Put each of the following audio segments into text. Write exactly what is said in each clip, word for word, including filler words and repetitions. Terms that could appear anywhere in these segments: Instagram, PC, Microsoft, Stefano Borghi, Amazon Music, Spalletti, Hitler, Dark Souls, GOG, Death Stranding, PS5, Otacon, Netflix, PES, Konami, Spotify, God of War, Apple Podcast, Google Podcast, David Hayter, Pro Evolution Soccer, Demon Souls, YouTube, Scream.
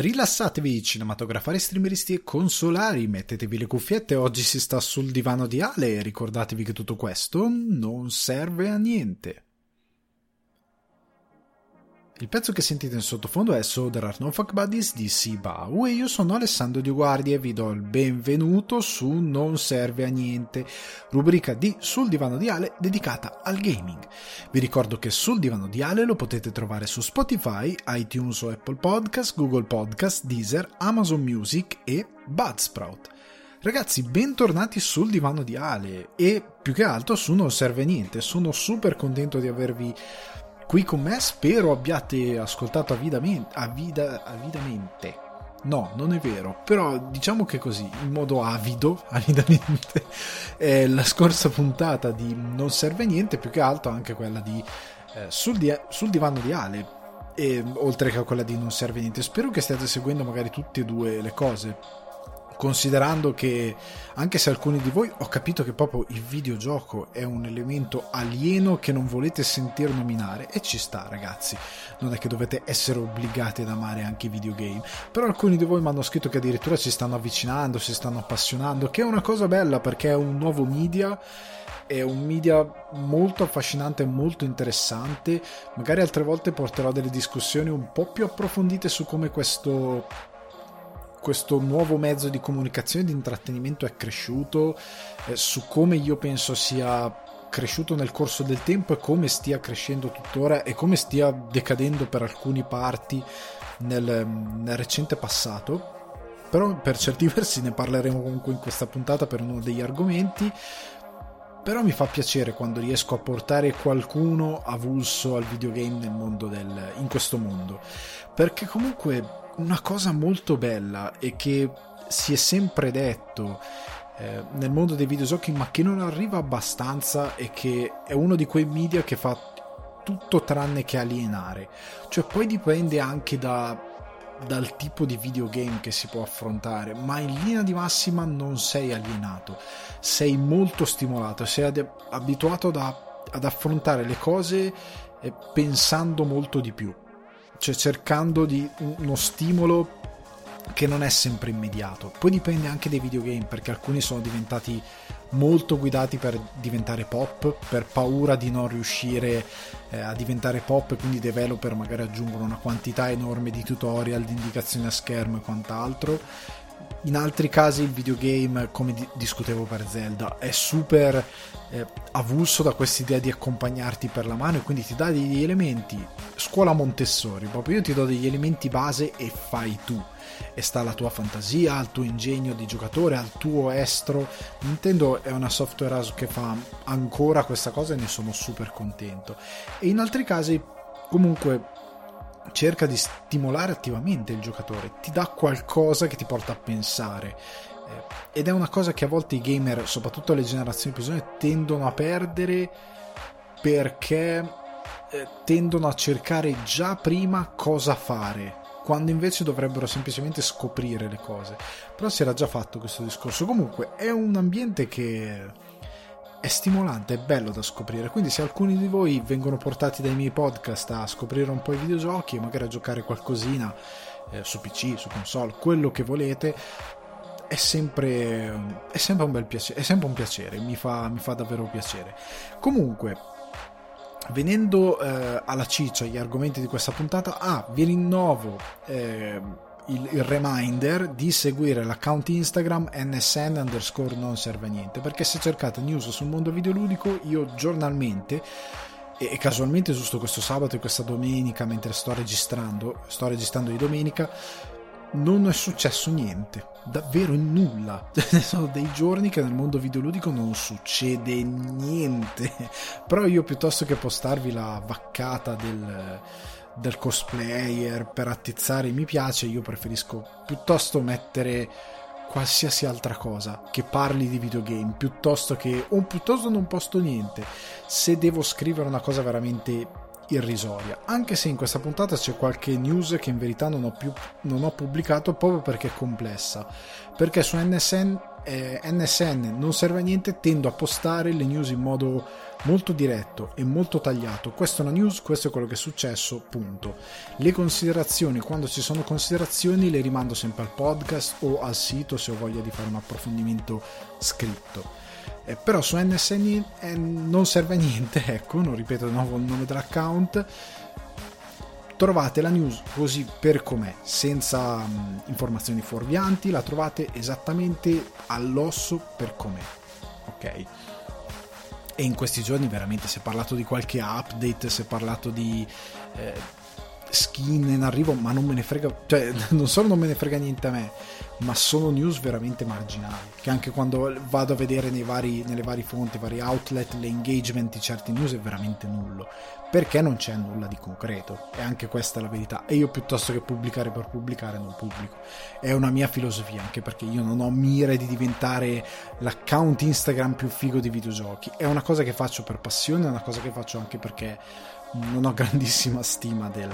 Rilassatevi cinematografari, streameristi e consolari, mettetevi le cuffiette, oggi si sta sul divano di Ale e ricordatevi che tutto questo non serve a niente. Il pezzo che sentite in sottofondo è So There Are No Fuck Buddies di Sibau e io sono Alessandro Di Guardi e vi do il benvenuto su Non Serve a Niente, rubrica di Sul Divano di Ale dedicata al gaming. Vi ricordo che Sul Divano di Ale lo potete trovare su Spotify, iTunes o Apple Podcast, Google Podcast, Deezer, Amazon Music e Budsprout. Ragazzi, bentornati sul divano di Ale e più che altro su Non Serve a Niente. Sono super contento di avervi qui con me, spero abbiate ascoltato avidamente, avida, avidamente, no, non è vero, però diciamo che così, in modo avido, avidamente, eh, la scorsa puntata di Non Serve Niente, più che altro anche quella di eh, sul, di, sul divano di Ale, e, oltre che a quella di Non Serve Niente. Spero che stiate seguendo magari tutte e due le cose, considerando che anche se alcuni di voi ho capito che proprio il videogioco è un elemento alieno che non volete sentir nominare, e ci sta ragazzi, non è che dovete essere obbligati ad amare anche i videogame, però alcuni di voi mi hanno scritto che addirittura si stanno avvicinando, si stanno appassionando, che è una cosa bella perché è un nuovo media, è un media molto affascinante e molto interessante. Magari altre volte porterò delle discussioni un po' più approfondite su come questo questo nuovo mezzo di comunicazione e di intrattenimento è cresciuto, eh, su come io penso sia cresciuto nel corso del tempo e come stia crescendo tuttora e come stia decadendo per alcune parti nel, nel recente passato. Però per certi versi ne parleremo comunque in questa puntata per uno degli argomenti, però mi fa piacere quando riesco a portare qualcuno avulso al videogame nel mondo del, in questo mondo, perché comunque una cosa molto bella e che si è sempre detto eh, nel mondo dei videogiochi, ma che non arriva abbastanza, e che è uno di quei media che fa tutto tranne che alienare, cioè poi dipende anche da, dal tipo di videogame che si può affrontare, ma in linea di massima non sei alienato, sei molto stimolato, sei ad, abituato ad, ad affrontare le cose eh, pensando molto di più, cioè cercando di uno stimolo che non è sempre immediato. Poi dipende anche dai videogame, perché alcuni sono diventati molto guidati per diventare pop, per paura di non riuscire eh, a diventare pop, quindi i developer magari aggiungono una quantità enorme di tutorial, di indicazioni a schermo e quant'altro. In altri casi il videogame, come di- discutevo per Zelda, è super eh, avulso da quest'idea di accompagnarti per la mano, e quindi ti dà degli elementi scuola Montessori, proprio io ti do degli elementi base e fai tu, e sta alla tua fantasia, al tuo ingegno di giocatore, al tuo estro. Nintendo è una software house che fa ancora questa cosa e ne sono super contento. E in altri casi comunque cerca di stimolare attivamente il giocatore, ti dà qualcosa che ti porta a pensare, ed è una cosa che a volte i gamer, soprattutto le generazioni più giovani, tendono a perdere, perché tendono a cercare già prima cosa fare, quando invece dovrebbero semplicemente scoprire le cose. Però si era già fatto questo discorso. Comunque è un ambiente che è stimolante, è bello da scoprire, quindi se alcuni di voi vengono portati dai miei podcast a scoprire un po' i videogiochi e magari a giocare qualcosina eh, su P C, su console, quello che volete, è sempre è sempre un bel piacere, è sempre un piacere, mi fa, mi fa davvero piacere. Comunque, venendo eh, alla ciccia, agli argomenti di questa puntata, ah, vi rinnovo eh, il reminder di seguire l'account Instagram nsn underscore non serve a niente, perché se cercate news sul mondo videoludico io giornalmente, e casualmente giusto questo sabato e questa domenica mentre sto registrando sto registrando di domenica, non è successo niente, davvero nulla. Sono dei giorni che nel mondo videoludico non succede niente, però io piuttosto che postarvi la vaccata del del cosplayer per attizzare i mi piace, io preferisco piuttosto mettere qualsiasi altra cosa che parli di videogame, piuttosto che o piuttosto non posto niente se devo scrivere una cosa veramente irrisoria, anche se in questa puntata c'è qualche news che in verità non ho più non ho pubblicato proprio perché è complessa, perché su nsn eh, N S N, Non Serve a Niente, tendo a postare le news in modo molto diretto e molto tagliato. Questa è una news, questo è quello che è successo, punto. Le considerazioni, quando ci sono considerazioni, le rimando sempre al podcast o al sito se ho voglia di fare un approfondimento scritto. Eh, però su N S N eh, Non Serve a Niente, ecco, non ripeto di nuovo il nome dell'account, trovate la news così per com'è, senza mh, informazioni fuorvianti, la trovate esattamente all'osso per com'è, ok? E in questi giorni veramente si è parlato di qualche update, si è parlato di eh, skin in arrivo, ma non me ne frega, cioè non solo non me ne frega niente a me, ma sono news veramente marginali, che anche quando vado a vedere nei vari, nelle varie fonti, vari outlet, le engagement di certi news è veramente nullo, perché non c'è nulla di concreto, e anche questa è la verità. E io piuttosto che pubblicare per pubblicare non pubblico, è una mia filosofia, anche perché io non ho mire di diventare l'account Instagram più figo di videogiochi, è una cosa che faccio per passione, è una cosa che faccio anche perché non ho grandissima stima del,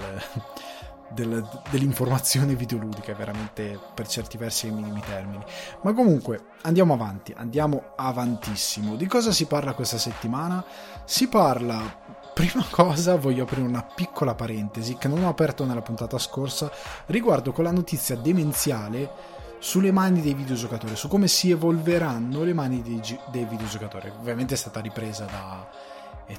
del, dell'informazione videoludica, veramente per certi versi ai minimi termini, ma comunque andiamo avanti, andiamo avantissimo. Di cosa si parla questa settimana? Si parla... Prima cosa, voglio aprire una piccola parentesi che non ho aperto nella puntata scorsa riguardo con la notizia demenziale sulle mani dei videogiocatori, su come si evolveranno le mani dei, dei videogiocatori. Ovviamente è stata ripresa da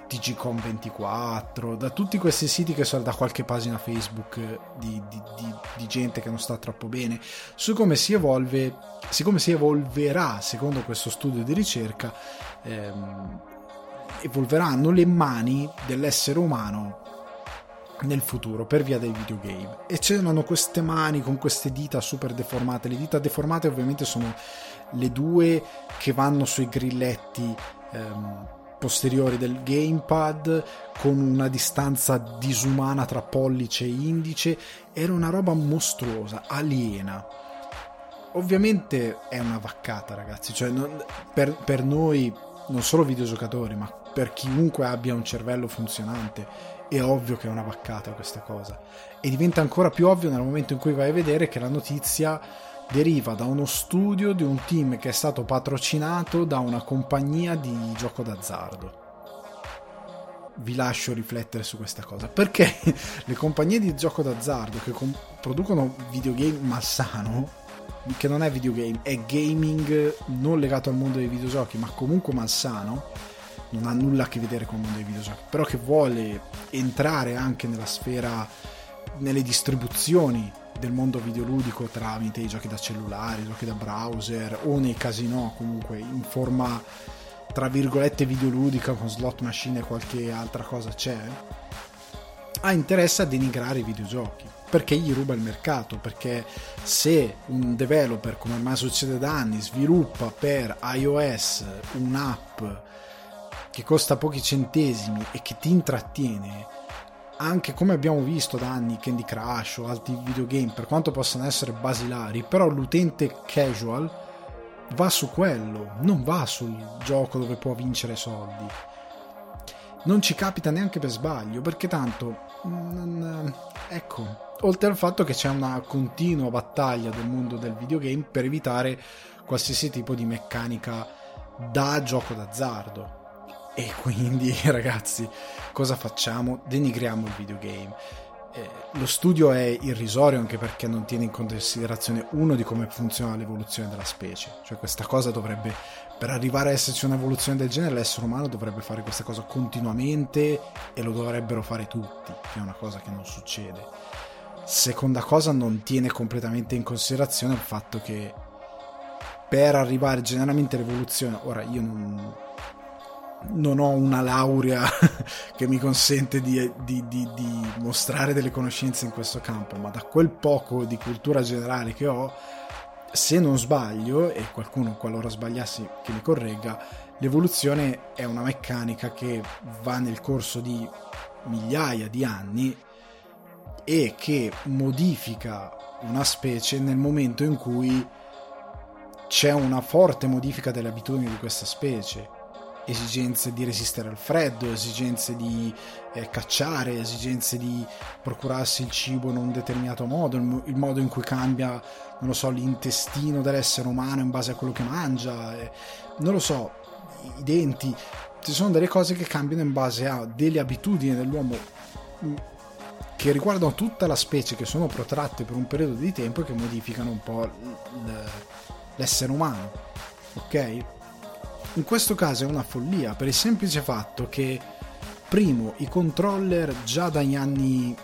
T G com ventiquattro, da tutti questi siti che sono, da qualche pagina Facebook di, di, di, di gente che non sta troppo bene, su come si evolve, siccome si evolverà, secondo questo studio di ricerca, ehm, evolveranno le mani dell'essere umano nel futuro per via dei videogame. E c'erano queste mani con queste dita super deformate. Le dita deformate ovviamente sono le due che vanno sui grilletti ehm, posteriori del gamepad, con una distanza disumana tra pollice e indice. Era una roba mostruosa, aliena. Ovviamente è una vaccata, ragazzi, cioè non, per, per noi non solo videogiocatori, ma per chiunque abbia un cervello funzionante è ovvio che è una vaccata questa cosa, e diventa ancora più ovvio nel momento in cui vai a vedere che la notizia deriva da uno studio di un team che è stato patrocinato da una compagnia di gioco d'azzardo. Vi lascio riflettere su questa cosa, perché le compagnie di gioco d'azzardo che producono videogame malsano, che non è videogame, è gaming non legato al mondo dei videogiochi, ma comunque malsano, non ha nulla a che vedere con il mondo dei videogiochi, però che vuole entrare anche nella sfera, nelle distribuzioni del mondo videoludico tramite i giochi da cellulare, i giochi da browser o nei casinò, comunque in forma tra virgolette videoludica, con slot machine e qualche altra cosa c'è, ha interesse a denigrare i videogiochi, perché gli ruba il mercato. Perché se un developer, come ormai succede da anni, sviluppa per iOS un'app che costa pochi centesimi e che ti intrattiene, anche come abbiamo visto da anni Candy Crush o altri videogame, per quanto possano essere basilari, però l'utente casual va su quello, non va sul gioco dove può vincere soldi. Non ci capita neanche per sbaglio, perché tanto non, ecco, oltre al fatto che c'è una continua battaglia del mondo del videogame per evitare qualsiasi tipo di meccanica da gioco d'azzardo. E quindi, ragazzi, cosa facciamo? Denigriamo il videogame. Eh, lo studio è irrisorio, anche perché non tiene in considerazione, uno, di come funziona l'evoluzione della specie. Cioè questa cosa dovrebbe, per arrivare a esserci un'evoluzione del genere, l'essere umano dovrebbe fare questa cosa continuamente e lo dovrebbero fare tutti, che è una cosa che non succede. Seconda cosa, non tiene completamente in considerazione il fatto che per arrivare generalmente all'evoluzione, ora io non, non ho una laurea che mi consente di, di, di, di mostrare delle conoscenze in questo campo, ma da quel poco di cultura generale che ho, se non sbaglio, e qualcuno qualora sbagliassi che mi corregga, l'evoluzione è una meccanica che va nel corso di migliaia di anni e che modifica una specie nel momento in cui c'è una forte modifica delle abitudini di questa specie, esigenze di resistere al freddo, esigenze di eh, cacciare, esigenze di procurarsi il cibo in un determinato modo, il, il modo in cui cambia, non lo so, l'intestino dell'essere umano in base a quello che mangia, eh, non lo so, i denti. Ci sono delle cose che cambiano in base a delle abitudini dell'uomo che riguardano tutta la specie, che sono protratte per un periodo di tempo e che modificano un po' l'essere umano, ok? In questo caso è una follia, per il semplice fatto che, primo, i controller già dagli anni,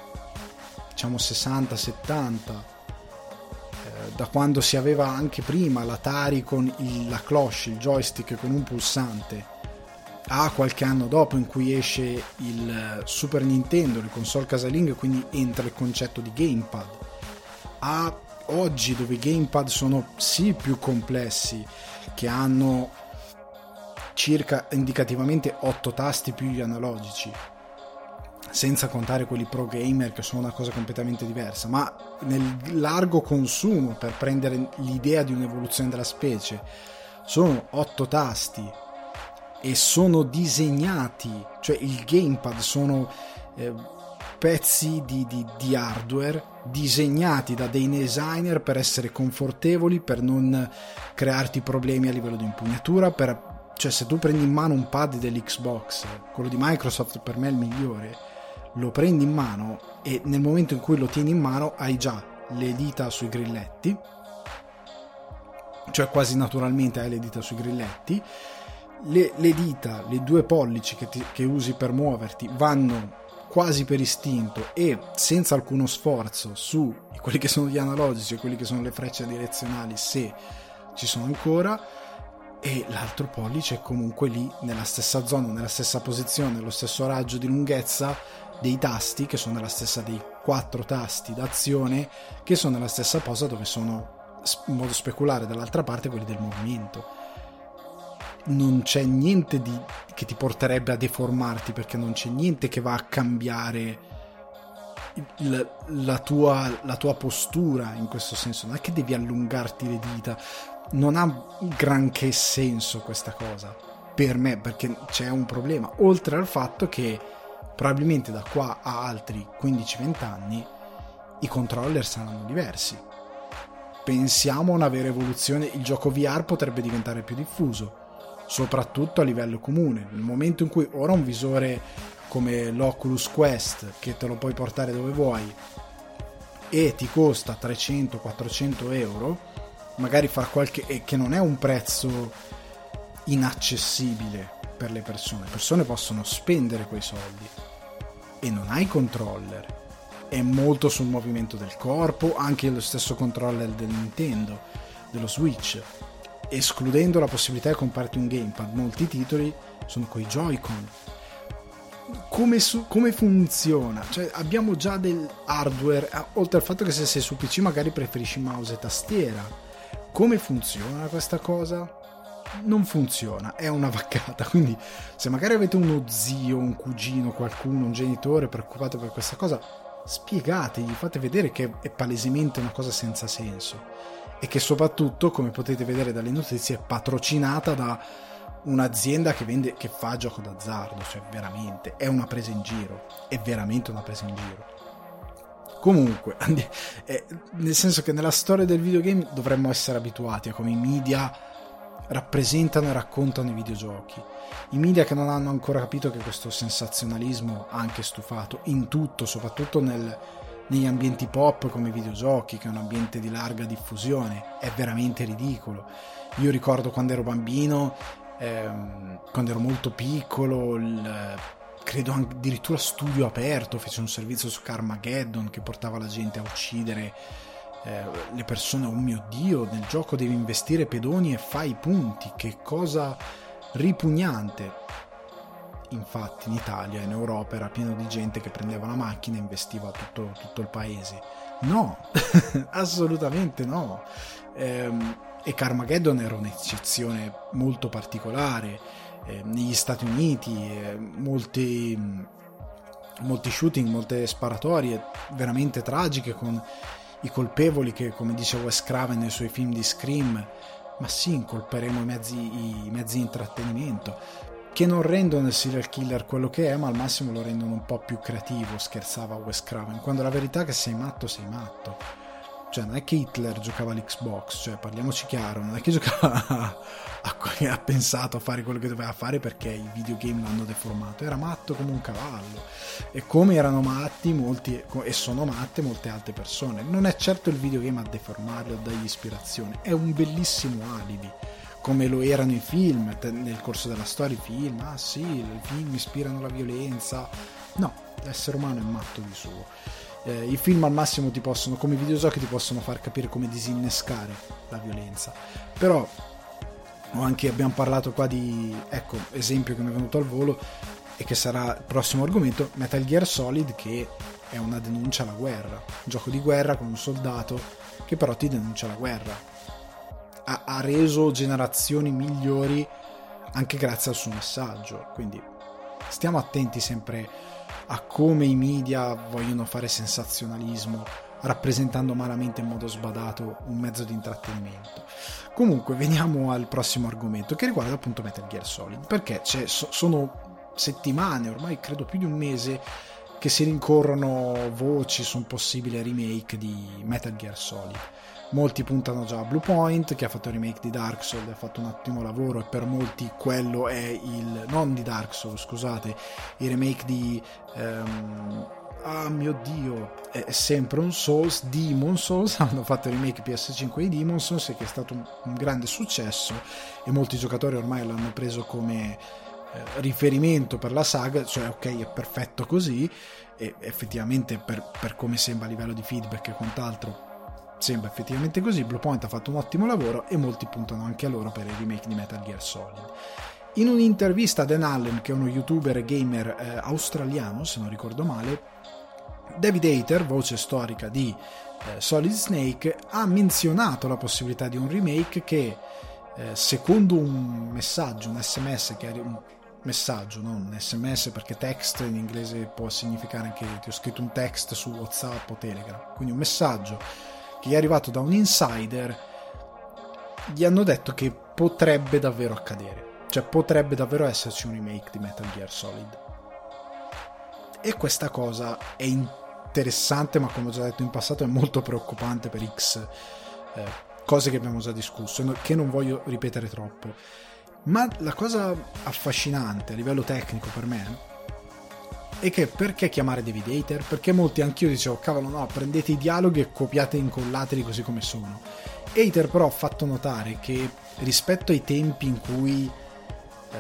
diciamo, sessanta settanta, eh, da quando si aveva anche prima l'Atari con il, la cloche, il joystick con un pulsante, a qualche anno dopo in cui esce il Super Nintendo, le console casalinghe, quindi entra il concetto di gamepad, a oggi dove i gamepad sono sì più complessi, che hanno circa indicativamente otto tasti più gli analogici, senza contare quelli pro gamer che sono una cosa completamente diversa, ma nel largo consumo, per prendere l'idea di un'evoluzione della specie, sono otto tasti e sono disegnati, cioè il gamepad sono eh, pezzi di, di, di hardware disegnati da dei designer per essere confortevoli, per non crearti problemi a livello di impugnatura, per, cioè se tu prendi in mano un pad dell'Xbox, quello di Microsoft per me è il migliore, lo prendi in mano e nel momento in cui lo tieni in mano hai già le dita sui grilletti, cioè quasi naturalmente hai le dita sui grilletti, Le, le dita, le due pollici che, ti, che usi per muoverti vanno quasi per istinto e senza alcuno sforzo su quelli che sono gli analogici e quelli che sono le frecce direzionali, se ci sono ancora, e l'altro pollice è comunque lì nella stessa zona, nella stessa posizione, nello stesso raggio di lunghezza dei tasti, che sono nella stessa dei quattro tasti d'azione, che sono nella stessa posa dove sono in modo speculare dall'altra parte quelli del movimento. Non c'è niente di, che ti porterebbe a deformarti, perché non c'è niente che va a cambiare il, la, tua, la tua postura in questo senso. Non è che devi allungarti le dita, non ha granché senso questa cosa per me, perché c'è un problema, oltre al fatto che probabilmente da qua a altri quindici venti anni i controller saranno diversi. Pensiamo a una vera evoluzione, il gioco V R potrebbe diventare più diffuso, soprattutto a livello comune, nel momento in cui ora un visore come l'Oculus Quest, che te lo puoi portare dove vuoi e ti costa trecento quattrocento euro magari, fa qualche, e che non è un prezzo inaccessibile per le persone, le persone possono spendere quei soldi, e non hai controller, è molto sul movimento del corpo, anche lo stesso controller del Nintendo, dello Switch, escludendo la possibilità di comprarti un gamepad, molti titoli sono coi Joy-Con. Come, su, come funziona? Cioè, abbiamo già del hardware, oltre al fatto che se sei su P C magari preferisci mouse e tastiera. Come funziona questa cosa? Non funziona, è una vaccata. Quindi se magari avete uno zio, un cugino, qualcuno, un genitore preoccupato per questa cosa, spiegategli, fate vedere che è palesemente una cosa senza senso, e che soprattutto, come potete vedere dalle notizie, è patrocinata da un'azienda che vende, che fa gioco d'azzardo, cioè veramente è una presa in giro, è veramente una presa in giro. Comunque, and- eh, nel senso che nella storia del videogame dovremmo essere abituati a come i media rappresentano e raccontano i videogiochi. I media che non hanno ancora capito che questo sensazionalismo ha anche stufato in tutto, soprattutto nel negli ambienti pop come i videogiochi, che è un ambiente di larga diffusione, è veramente ridicolo. Io ricordo quando ero bambino, ehm, quando ero molto piccolo, il, credo addirittura Studio Aperto fece un servizio su Carmageddon che portava la gente a uccidere eh, le persone. Oh mio Dio, nel gioco devi investire pedoni e fai i punti, che cosa ripugnante. Infatti in Italia, in Europa, era pieno di gente che prendeva la macchina e investiva tutto, tutto il paese. No, assolutamente no. E Carmageddon era un'eccezione molto particolare. Negli Stati Uniti molti, molti shooting, molte sparatorie veramente tragiche, con i colpevoli che, come dice Wes Craven nei suoi film di Scream, ma sì, incolperemo i mezzi, i mezzi di intrattenimento. che non rendono il serial killer quello che è, ma al massimo lo rendono un po' più creativo, scherzava Wes Craven, quando la verità è che sei matto, sei matto. Cioè non è che Hitler giocava all'Xbox, cioè parliamoci chiaro, non è che giocava a, a, a, ha pensato a fare quello che doveva fare perché i videogame l'hanno deformato, era matto come un cavallo, e come erano matti molti, e sono matte molte altre persone. Non è certo il videogame a deformarlo, a dargli ispirazione, è un bellissimo alibi, come lo erano i film nel corso della storia. I film, ah sì, i film ispirano la violenza, no, l'essere umano è matto di suo. Eh, i film al massimo ti possono, come i videogiochi, ti possono far capire come disinnescare la violenza, però o anche abbiamo parlato qua di, ecco, esempio che mi è venuto al volo e che sarà il prossimo argomento, Metal Gear Solid, che è una denuncia alla guerra, un gioco di guerra con un soldato che però ti denuncia la guerra, ha, ha reso generazioni migliori anche grazie al suo messaggio. Quindi stiamo attenti sempre a come i media vogliono fare sensazionalismo rappresentando malamente in modo sbadato un mezzo di intrattenimento. Comunque veniamo al prossimo argomento, che riguarda appunto Metal Gear Solid, perché c'è, so, sono settimane, ormai credo più di un mese, che si rincorrono voci su un possibile remake di Metal Gear Solid. Molti puntano già a Blue Point, che ha fatto il remake di Dark Souls, ha fatto un ottimo lavoro, e per molti quello è il, non di Dark Souls, scusate, il remake di um, ah mio dio, è sempre un Souls, Demon Souls. Hanno fatto il remake P S cinque di Demon Souls, che è stato un, un grande successo, e molti giocatori ormai l'hanno preso come eh, riferimento per la saga, cioè ok, è perfetto così, e effettivamente per, per come sembra a livello di feedback e quant'altro sembra effettivamente così. Blue Point ha fatto un ottimo lavoro e molti puntano anche a loro per il remake di Metal Gear Solid. In un'intervista a Dan Allen, che è uno youtuber e gamer eh, australiano, se non ricordo male, David Hayter, voce storica di eh, Solid Snake, ha menzionato la possibilità di un remake che, eh, secondo un messaggio, un sms che è un messaggio, non un sms, perché text in inglese può significare anche ti ho scritto un text su WhatsApp o Telegram, quindi un messaggio che è arrivato da un insider, gli hanno detto che potrebbe davvero accadere, cioè potrebbe davvero esserci un remake di Metal Gear Solid. E questa cosa è interessante, ma come ho già detto in passato è molto preoccupante per X eh, cose che abbiamo già discusso, che non voglio ripetere troppo. Ma la cosa affascinante a livello tecnico per me, e che perché chiamare David Hayter? Perché molti, anch'io dicevo, cavolo no, prendete i dialoghi e copiate e incollateli così come sono. Hayter però ha fatto notare che rispetto ai tempi in cui, eh,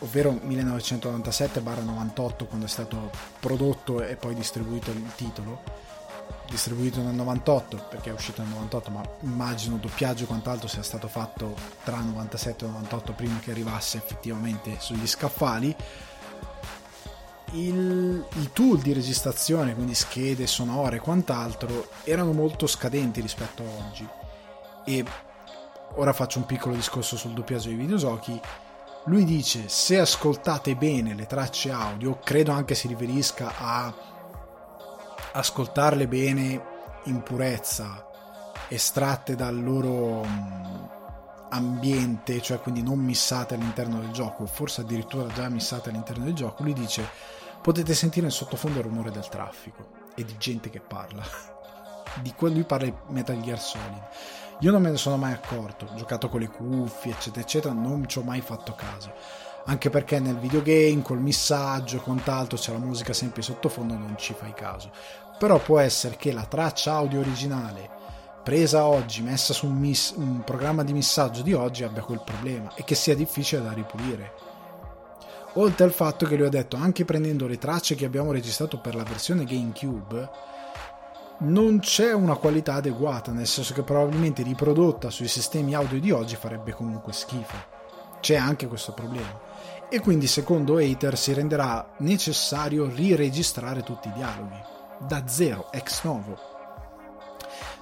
ovvero millenovecentonovantasette novantotto, quando è stato prodotto e poi distribuito il titolo, distribuito nel novantotto, perché è uscito nel novantotto, ma immagino doppiaggio e quant'altro sia stato fatto tra novantasette e novantotto, prima che arrivasse effettivamente sugli scaffali. Il, i tool di registrazione, quindi schede sonore e quant'altro, erano molto scadenti rispetto a oggi. E ora faccio un piccolo discorso sul doppiaggio dei videogiochi. Lui dice, se ascoltate bene le tracce audio, credo anche si riferisca a ascoltarle bene in purezza, estratte dal loro mh, ambiente, cioè quindi non missate all'interno del gioco, forse addirittura già missate all'interno del gioco. Lui dice, potete sentire in sottofondo il rumore del traffico e di gente che parla di quello. Lui parla di Metal Gear Solid, io non me ne sono mai accorto, ho giocato con le cuffie eccetera eccetera, non ci ho mai fatto caso, anche perché nel videogame col missaggio e quant'altro c'è la musica sempre in sottofondo, non ci fai caso. Però può essere che la traccia audio originale presa oggi, messa su un, mis- un programma di missaggio di oggi, abbia quel problema e che sia difficile da ripulire. Oltre al fatto che lui ha detto, anche prendendo le tracce che abbiamo registrato per la versione GameCube, non c'è una qualità adeguata, nel senso che probabilmente riprodotta sui sistemi audio di oggi farebbe comunque schifo. C'è anche questo problema. E quindi secondo Hayter si renderà necessario riregistrare tutti i dialoghi, da zero, ex novo.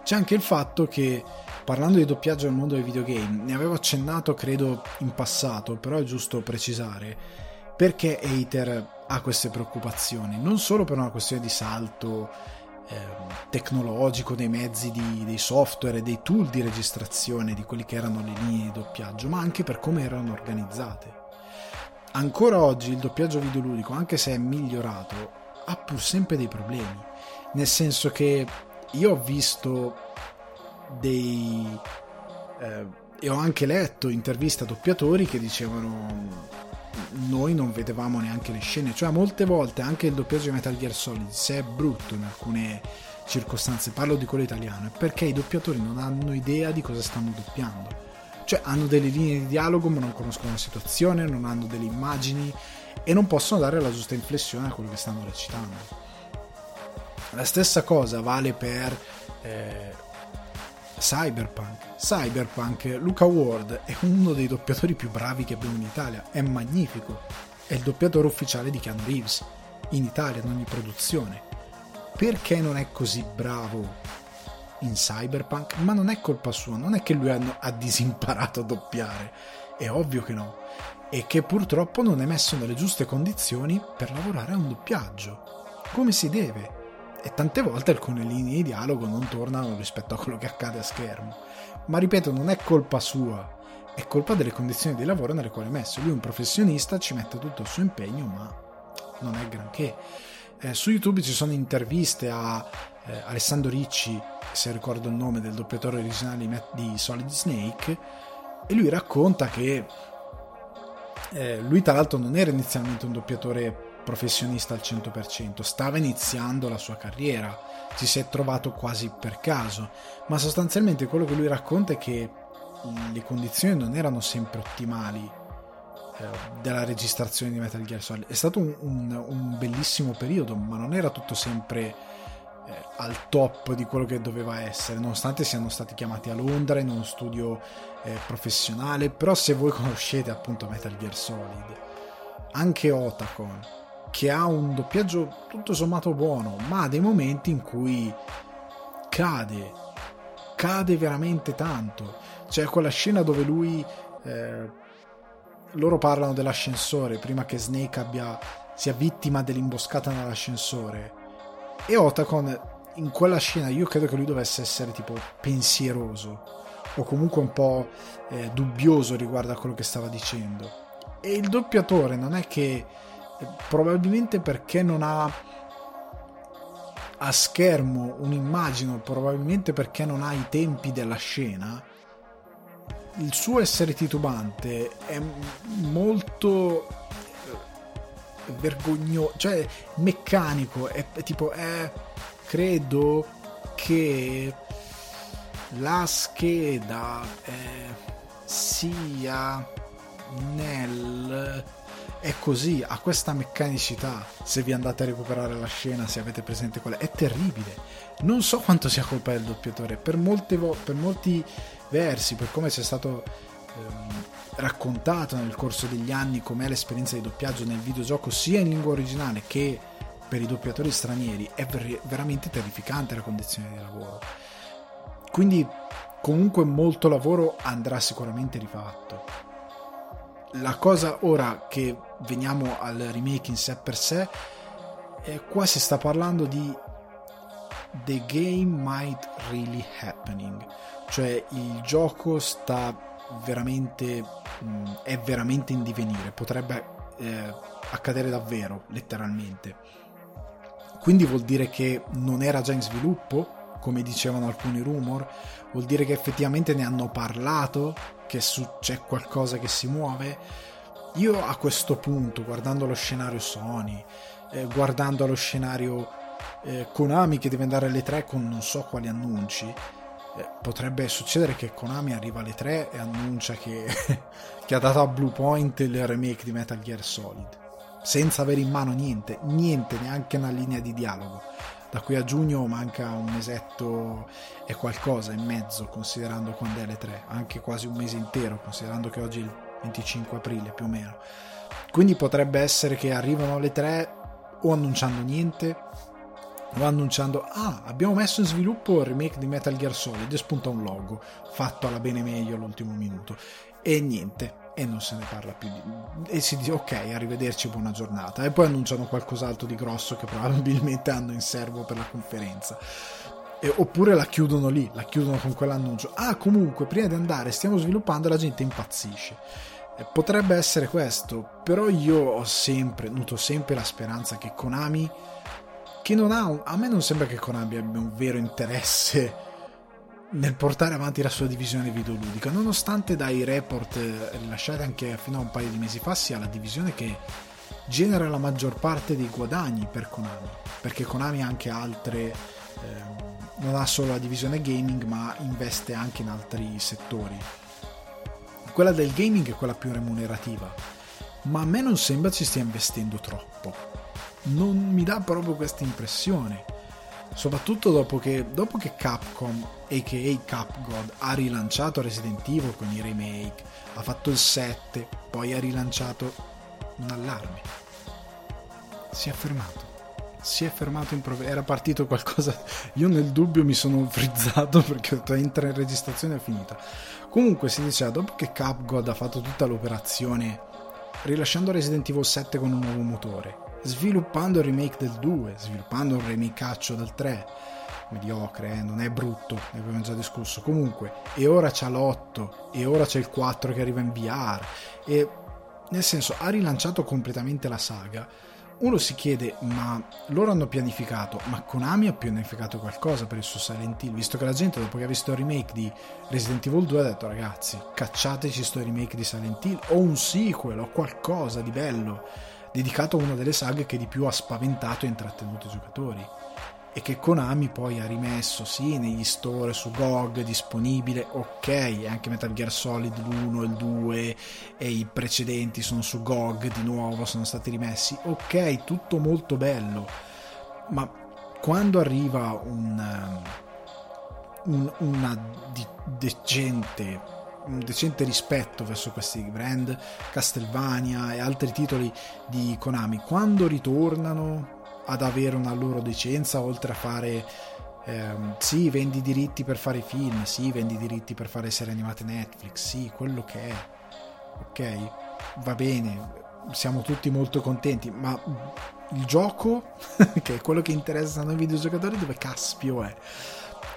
C'è anche il fatto che, parlando di doppiaggio nel mondo dei videogame, ne avevo accennato credo in passato, però è giusto precisare, perché Hayter ha queste preoccupazioni, non solo per una questione di salto eh, tecnologico dei mezzi, di, dei software e dei tool di registrazione di quelli che erano le linee di doppiaggio, ma anche per come erano organizzate. ancora oggi il doppiaggio videoludico, anche se è migliorato, ha pur sempre dei problemi, nel senso che io ho visto dei eh, e ho anche letto interviste a doppiatori che dicevano noi non vedevamo neanche le scene, cioè molte volte anche il doppiaggio di Metal Gear Solid, se è brutto in alcune circostanze, parlo di quello italiano, è perché i doppiatori non hanno idea di cosa stanno doppiando, cioè hanno delle linee di dialogo ma non conoscono la situazione, non hanno delle immagini e non possono dare la giusta inflessione a quello che stanno recitando. La stessa cosa vale per eh, Cyberpunk. Cyberpunk, Luca Ward è uno dei doppiatori più bravi che abbiamo in Italia, è magnifico, è il doppiatore ufficiale di Keanu Reeves in Italia in ogni produzione. Perché non è così bravo in Cyberpunk? Ma non è colpa sua, non è che lui ha disimparato a doppiare, è ovvio che no, e che purtroppo non è messo nelle giuste condizioni per lavorare a un doppiaggio come si deve, e tante volte alcune linee di dialogo non tornano rispetto a quello che accade a schermo, ma ripeto, non è colpa sua, è colpa delle condizioni di lavoro nelle quali è messo. Lui è un professionista, ci mette tutto il suo impegno, ma non è granché. Eh, su YouTube ci sono interviste a eh, Alessandro Ricci, se ricordo il nome, del doppiatore originale di Solid Snake, e lui racconta che eh, lui tra l'altro non era inizialmente un doppiatore professionista al cento per cento, stava iniziando la sua carriera, ci si è trovato quasi per caso, ma sostanzialmente quello che lui racconta è che le condizioni non erano sempre ottimali eh, della registrazione di Metal Gear Solid. È stato un, un, un bellissimo periodo, ma non era tutto sempre eh, al top di quello che doveva essere, nonostante siano stati chiamati a Londra in uno studio eh, professionale. Però se voi conoscete appunto Metal Gear Solid, anche Otacon, che ha un doppiaggio tutto sommato buono, ma ha dei momenti in cui cade, cade veramente tanto. C'è quella scena dove lui, eh, loro parlano dell'ascensore prima che Snake abbia, sia vittima dell'imboscata nell'ascensore, e Otacon in quella scena io credo che lui dovesse essere tipo pensieroso o comunque un po' eh, dubbioso riguardo a quello che stava dicendo, e il doppiatore non è che, probabilmente perché non ha a schermo un'immagine, probabilmente perché non ha i tempi della scena, il suo essere titubante è molto vergognoso, cioè meccanico, è, è tipo è, credo che la scheda eh, sia nel... è così, ha questa meccanicità. Se vi andate a recuperare la scena, se avete presente quella, è terribile. Non so quanto sia colpa del doppiatore, per, molte vo- per molti versi, per come sia stato ehm, raccontato nel corso degli anni com'è l'esperienza di doppiaggio nel videogioco sia in lingua originale che per i doppiatori stranieri, è ver- veramente terrificante la condizione di lavoro. Quindi comunque molto lavoro andrà sicuramente rifatto. La cosa, ora che veniamo al remake in sé per sé, eh, qua si sta parlando di the game might really happening, cioè il gioco sta veramente mh, è veramente in divenire, potrebbe eh, accadere davvero, letteralmente. Quindi vuol dire che non era già in sviluppo, come dicevano alcuni rumor, vuol dire che effettivamente ne hanno parlato, che su- c'è qualcosa che si muove. Io a questo punto, guardando lo scenario Sony, eh, guardando lo scenario eh, Konami che deve andare alle tre con non so quali annunci, eh, potrebbe succedere che Konami arriva alle tre e annuncia che, che ha dato a Blue Point il remake di Metal Gear Solid, senza avere in mano niente, niente, neanche una linea di dialogo. Da qui a giugno manca un mesetto e qualcosa e mezzo, considerando quando è le tre, anche quasi un mese intero, considerando che oggi è il venticinque aprile più o meno. Quindi potrebbe essere che arrivano alle tre o annunciando niente, o annunciando ah, abbiamo messo in sviluppo il remake di Metal Gear Solid, e spunta un logo fatto alla bene meglio all'ultimo minuto, e niente, e non se ne parla più di... e si dice ok, arrivederci, buona giornata, e poi annunciano qualcos'altro di grosso che probabilmente hanno in serbo per la conferenza, e, oppure la chiudono lì, la chiudono con quell'annuncio ah comunque prima di andare stiamo sviluppando, la gente impazzisce. Potrebbe essere questo, però io ho sempre nuto sempre la speranza che Konami, che non ha un, a me non sembra che Konami abbia un vero interesse nel portare avanti la sua divisione videoludica, nonostante dai report rilasciati anche fino a un paio di mesi fa sia la divisione che genera la maggior parte dei guadagni per Konami, perché Konami ha anche altre, eh, non ha solo la divisione gaming ma investe anche in altri settori. Quella del gaming è quella più remunerativa, ma a me non sembra ci stia investendo troppo, non mi dà proprio questa impressione, soprattutto dopo che, dopo che Capcom aka Capcom ha rilanciato Resident Evil con i remake, ha fatto il sette, poi ha rilanciato un allarme, si è fermato si è fermato in prov- era partito qualcosa, io nel dubbio mi sono frizzato perché entra in registrazione è finita. Comunque si diceva, dopo che Capcom ha fatto tutta l'operazione rilasciando Resident Evil sette con un nuovo motore, sviluppando il remake del due, sviluppando un remakeaccio del tre mediocre, eh? Non è brutto, ne abbiamo già discusso, comunque, e ora c'ha l'otto e ora c'è il quattro che arriva in V R, e nel senso ha rilanciato completamente la saga. Uno si chiede, ma loro hanno pianificato, ma Konami ha pianificato qualcosa per il suo Silent Hill, visto che la gente dopo che ha visto il remake di Resident Evil due ha detto ragazzi cacciateci sto remake di Silent Hill o un sequel o qualcosa di bello dedicato a una delle saghe che di più ha spaventato e intrattenuto i giocatori, e che Konami poi ha rimesso sì negli store, su G O G disponibile, ok, anche Metal Gear Solid l'uno e il due e i precedenti sono su G O G di nuovo, sono stati rimessi, ok, tutto molto bello, ma quando arriva un, un una di, decente un decente rispetto verso questi brand, Castlevania e altri titoli di Konami, quando ritornano ad avere una loro decenza, oltre a fare ehm, sì, vendi i diritti per fare film, sì, vendi i diritti per fare serie animate Netflix, sì, quello che è, ok, va bene, siamo tutti molto contenti, ma il gioco che è quello che interessa a noi videogiocatori dove caspio è?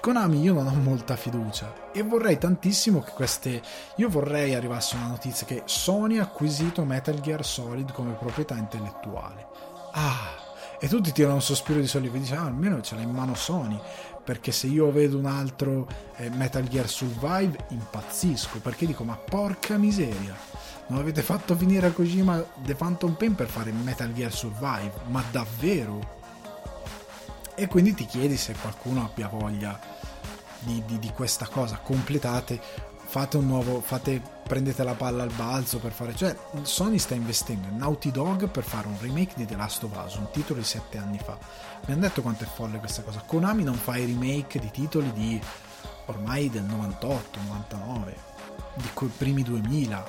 Konami io non ho molta fiducia e vorrei tantissimo che queste, io vorrei arrivasse una notizia che Sony ha acquisito Metal Gear Solid come proprietà intellettuale, ah, e tutti tirano un sospiro di sollievo e dicono ah, almeno ce l'ha in mano Sony, perché se io vedo un altro eh, Metal Gear Survive impazzisco, perché dico ma porca miseria, non avete fatto finire a Kojima The Phantom Pain per fare Metal Gear Survive, ma davvero? E quindi ti chiedi se qualcuno abbia voglia di, di, di questa cosa, completate, fate un nuovo, fate, prendete la palla al balzo per fare, cioè Sony sta investendo in Naughty Dog per fare un remake di The Last of Us, un titolo di sette anni fa, mi hanno detto quanto è folle questa cosa. Konami non fa i remake di titoli di ormai del novantotto novantanove, di quei primi duemila,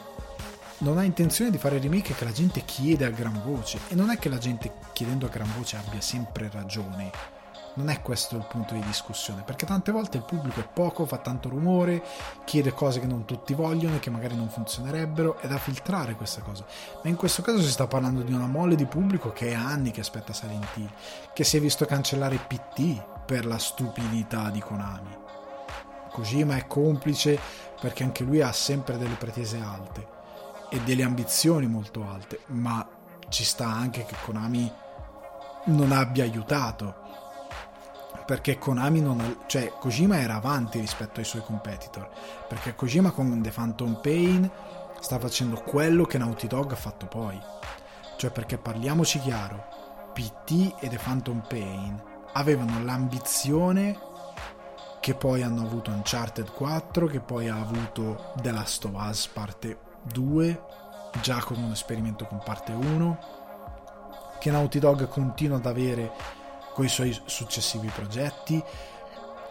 non ha intenzione di fare remake che la gente chiede a gran voce, e non è che la gente chiedendo a gran voce abbia sempre ragione, non è questo il punto di discussione, perché tante volte il pubblico è poco, fa tanto rumore, chiede cose che non tutti vogliono e che magari non funzionerebbero, è da filtrare questa cosa, ma in questo caso si sta parlando di una mole di pubblico che è anni che aspetta Silent Hill, che si è visto cancellare P T per la stupidità di Konami. Kojima è complice perché anche lui ha sempre delle pretese alte e delle ambizioni molto alte, ma ci sta anche che Konami non abbia aiutato, perché Konami non ha, cioè Kojima era avanti rispetto ai suoi competitor, perché Kojima con The Phantom Pain sta facendo quello che Naughty Dog ha fatto poi, cioè, perché parliamoci chiaro, P T e The Phantom Pain avevano l'ambizione che poi hanno avuto Uncharted quattro, che poi ha avuto The Last of Us parte due, già con un esperimento con parte uno, che Naughty Dog continua ad avere con i suoi successivi progetti,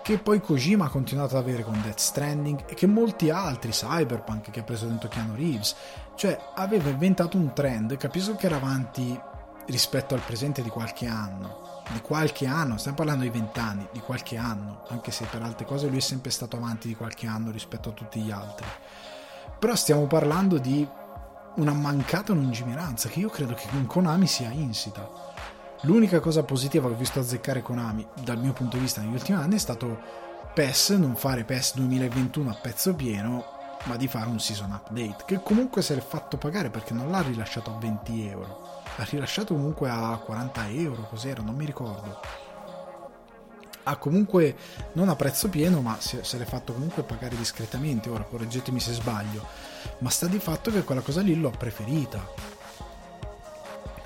che poi Kojima ha continuato ad avere con Death Stranding e che molti altri, Cyberpunk che ha preso dentro Keanu Reeves, cioè aveva inventato un trend, capisco che era avanti rispetto al presente di qualche anno, di qualche anno, stiamo parlando di vent'anni, di qualche anno, anche se per altre cose lui è sempre stato avanti di qualche anno rispetto a tutti gli altri, però stiamo parlando di una mancata lungimiranza che io credo che con Konami sia insita. L'unica cosa positiva che ho visto azzeccare Konami dal mio punto di vista negli ultimi anni è stato P E S, non fare P E S duemilaventuno a pezzo pieno ma di fare un season update, che comunque se l'è fatto pagare perché non l'ha rilasciato a venti euro, l'ha rilasciato comunque a quaranta euro, cos'era, non mi ricordo. Ha comunque, non a prezzo pieno, ma se, se l'è fatto comunque pagare discretamente. Ora correggetemi se sbaglio, ma sta di fatto che quella cosa lì l'ho preferita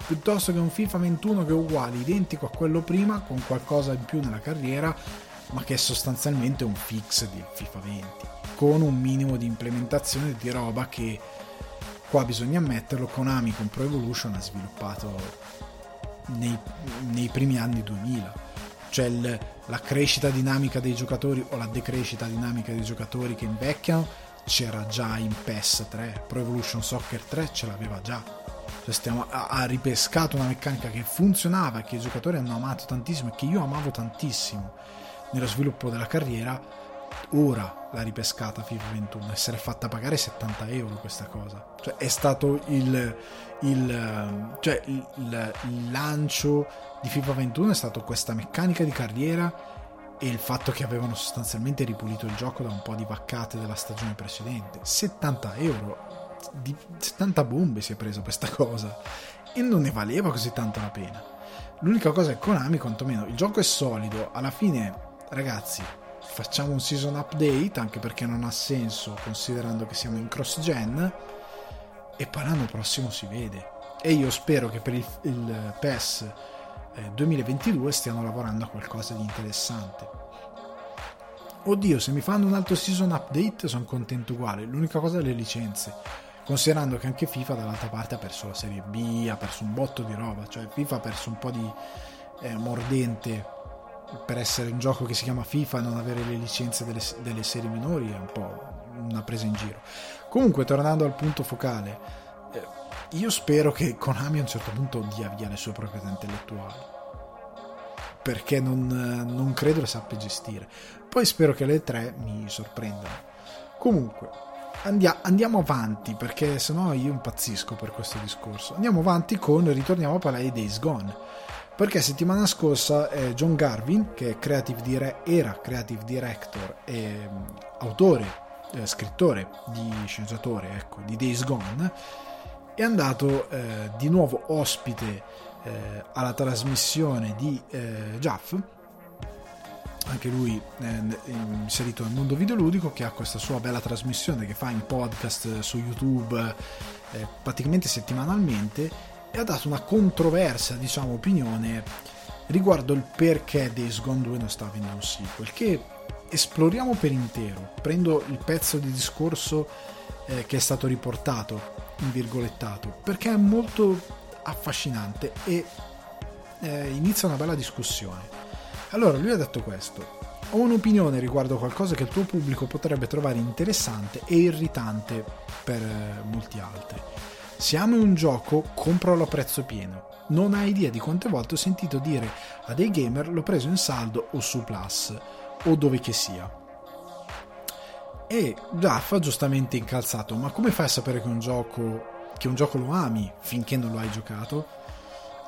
piuttosto che un FIFA ventuno che è uguale, identico a quello prima, con qualcosa in più nella carriera, ma che è sostanzialmente un fix di FIFA venti, con un minimo di implementazione di roba che, qua bisogna ammetterlo, Konami con Pro Evolution ha sviluppato nei, nei primi anni duemila. Cioè il, la crescita dinamica dei giocatori o la decrescita dinamica dei giocatori che invecchiano c'era già in P S tre, Pro Evolution Soccer tre ce l'aveva già. Cioè stiamo, ha, ha ripescato una meccanica che funzionava, che i giocatori hanno amato tantissimo e che io amavo tantissimo nello sviluppo della carriera. Ora l'ha ripescata FIFA ventuno, essere fatta pagare settanta euro questa cosa, cioè è stato il, il, cioè il, il lancio di FIFA ventuno è stato questa meccanica di carriera e il fatto che avevano sostanzialmente ripulito il gioco da un po' di vaccate della stagione precedente. Settanta euro, di settanta bombe si è presa questa cosa e non ne valeva così tanto la pena. L'unica cosa è Konami, quantomeno il gioco è solido, alla fine ragazzi facciamo un season update, anche perché non ha senso considerando che siamo in cross gen, e poi l'anno prossimo si vede. E io spero che per il, il P E S duemilaventidue stiano lavorando a qualcosa di interessante. Oddio, se mi fanno un altro season update sono contento uguale. L'unica cosa è le licenze, considerando che anche FIFA dall'altra parte ha perso la serie B, ha perso un botto di roba. Cioè FIFA ha perso un po' di eh, mordente per essere un gioco che si chiama FIFA e non avere le licenze delle, delle serie minori è un po' una presa in giro. Comunque, tornando al punto focale, eh, io spero che Konami a un certo punto dia via le sue proprietà intellettuali, perché non, non credo le sappia gestire. Poi spero che le tre mi sorprendano. Comunque andia, andiamo avanti, perché sennò io impazzisco per questo discorso. Andiamo avanti con, ritorniamo a parlare di Days Gone, perché settimana scorsa eh, John Garvin, che è creative dire- era creative director e mh, autore, eh, scrittore di sceneggiatore ecco, di Days Gone, è andato eh, di nuovo ospite eh, alla trasmissione di eh, Jaff, anche lui eh, inserito nel mondo videoludico, che ha questa sua bella trasmissione che fa in podcast su YouTube eh, praticamente settimanalmente, e ha dato una controversa, diciamo, opinione riguardo il perché Days Gone due non sta avendo un sequel, che esploriamo per intero. Prendo il pezzo di discorso eh, che è stato riportato in virgolettato, perché è molto affascinante e eh, inizia una bella discussione. Allora, lui ha detto questo: ho un'opinione riguardo qualcosa che il tuo pubblico potrebbe trovare interessante e irritante per eh, molti altri. Se ami un gioco, compralo a prezzo pieno. Non hai idea di quante volte ho sentito dire a dei gamer l'ho preso in saldo o su Plus o dove che sia. E Daff ha giustamente incalzato: ma come fai a sapere che un gioco che un gioco lo ami finché non lo hai giocato?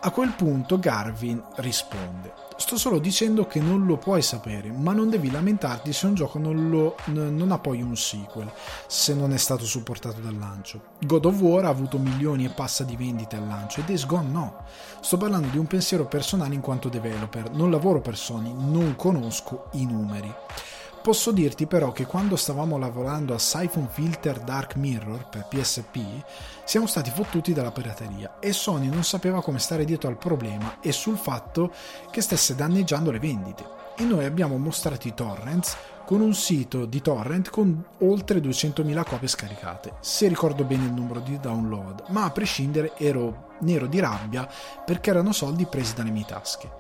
A quel punto Garvin risponde: sto solo dicendo che non lo puoi sapere, ma non devi lamentarti se un gioco non, lo, n- non ha poi un sequel, se non è stato supportato dal lancio. God of War ha avuto milioni e passa di vendite al lancio, e Days Gone no. Sto parlando di un pensiero personale in quanto developer, non lavoro per Sony, non conosco i numeri. Posso dirti però che quando stavamo lavorando a Siphon Filter Dark Mirror per P S P siamo stati fottuti dalla pirateria e Sony non sapeva come stare dietro al problema e sul fatto che stesse danneggiando le vendite, e noi abbiamo mostrato i torrents con un sito di torrent con oltre duecentomila copie scaricate, se ricordo bene il numero di download, ma a prescindere ero nero di rabbia perché erano soldi presi dalle mie tasche.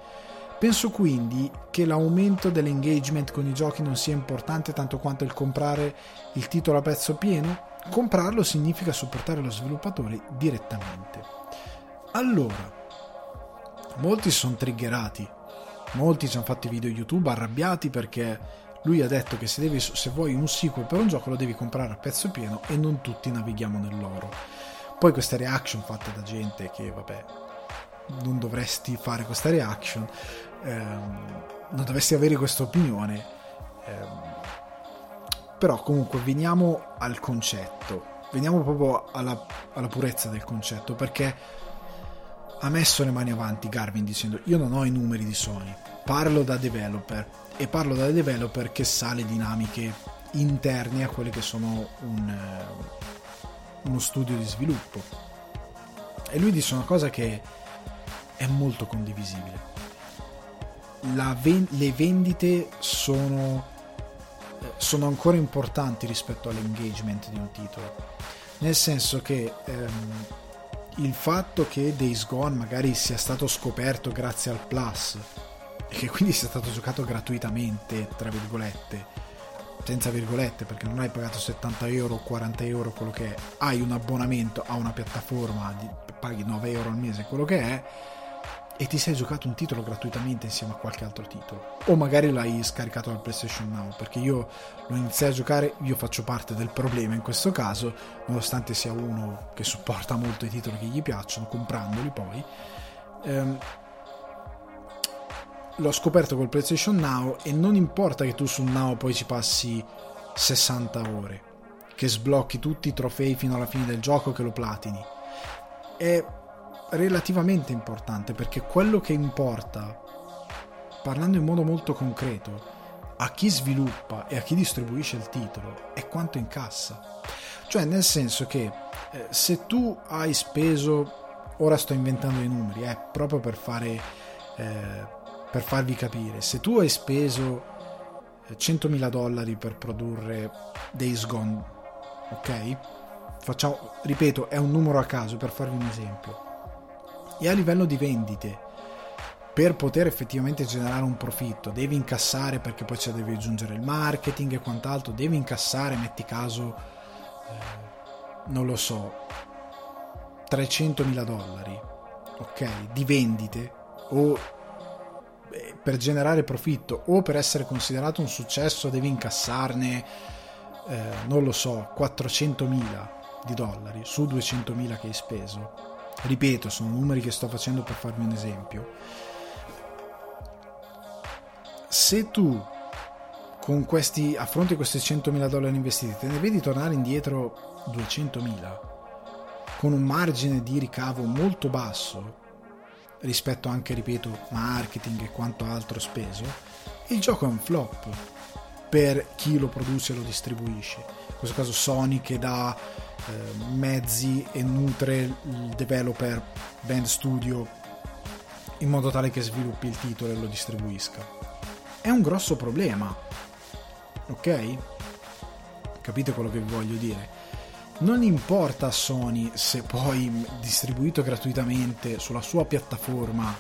Penso quindi che l'aumento dell'engagement con i giochi non sia importante tanto quanto il comprare il titolo a prezzo pieno. Comprarlo significa supportare lo sviluppatore direttamente. Allora, molti sono triggerati, molti ci hanno fatti video YouTube arrabbiati perché lui ha detto che se, devi, se vuoi un sequel per un gioco lo devi comprare a prezzo pieno, e non tutti navighiamo nell'oro. Poi queste reaction fatte da gente che, vabbè, non dovresti fare questa reaction, ehm, non dovresti avere questa opinione, ehm, Però comunque veniamo al concetto, veniamo proprio alla, alla purezza del concetto, perché ha messo le mani avanti Garmin dicendo: io non ho i numeri di Sony, parlo da developer, e parlo da developer che sa le dinamiche interne a quelle che sono un, uno studio di sviluppo. E lui dice una cosa che è molto condivisibile: La ven- le vendite sono, sono ancora importanti rispetto all'engagement di un titolo, nel senso che ehm, il fatto che Days Gone magari sia stato scoperto grazie al Plus e che quindi sia stato giocato gratuitamente, tra virgolette, senza virgolette, perché non hai pagato settanta euro o quaranta euro, quello che è, hai un abbonamento a una piattaforma, di, paghi nove euro al mese, quello che è, e ti sei giocato un titolo gratuitamente insieme a qualche altro titolo, o magari l'hai scaricato dal PlayStation Now, perché io lo iniziai a giocare, io faccio parte del problema in questo caso, nonostante sia uno che supporta molto i titoli che gli piacciono comprandoli poi, ehm, l'ho scoperto col PlayStation Now, e non importa che tu sul Now poi ci passi sessanta ore, che sblocchi tutti i trofei fino alla fine del gioco, che lo platini, è relativamente importante, perché quello che importa, parlando in modo molto concreto, a chi sviluppa e a chi distribuisce il titolo, è quanto incassa. Cioè, nel senso che eh, se tu hai speso, ora sto inventando i numeri, eh, proprio per fare eh, per farvi capire, se tu hai speso centomila dollari per produrre Days Gone, ok? Facciamo, ripeto, è un numero a caso per farvi un esempio, e a livello di vendite, per poter effettivamente generare un profitto, devi incassare, perché poi ci devi aggiungere il marketing e quant'altro, devi incassare, metti caso, eh, non lo so, trecentomila dollari, ok? Di vendite, o per generare profitto, o per essere considerato un successo devi incassarne eh, non lo so, quattrocentomila di dollari su duecentomila che hai speso. Ripeto, sono numeri che sto facendo per farvi un esempio. Se tu con questi affronti questi centomila dollari investiti te ne vedi tornare indietro duecentomila con un margine di ricavo molto basso rispetto anche, ripeto, marketing e quanto altro speso, il gioco è un flop per chi lo produce e lo distribuisce. In questo caso Sony, che dà eh, mezzi e nutre il developer band studio in modo tale che sviluppi il titolo e lo distribuisca. È un grosso problema, ok? Capite quello che vi voglio dire? Non importa a Sony se poi distribuito gratuitamente sulla sua piattaforma,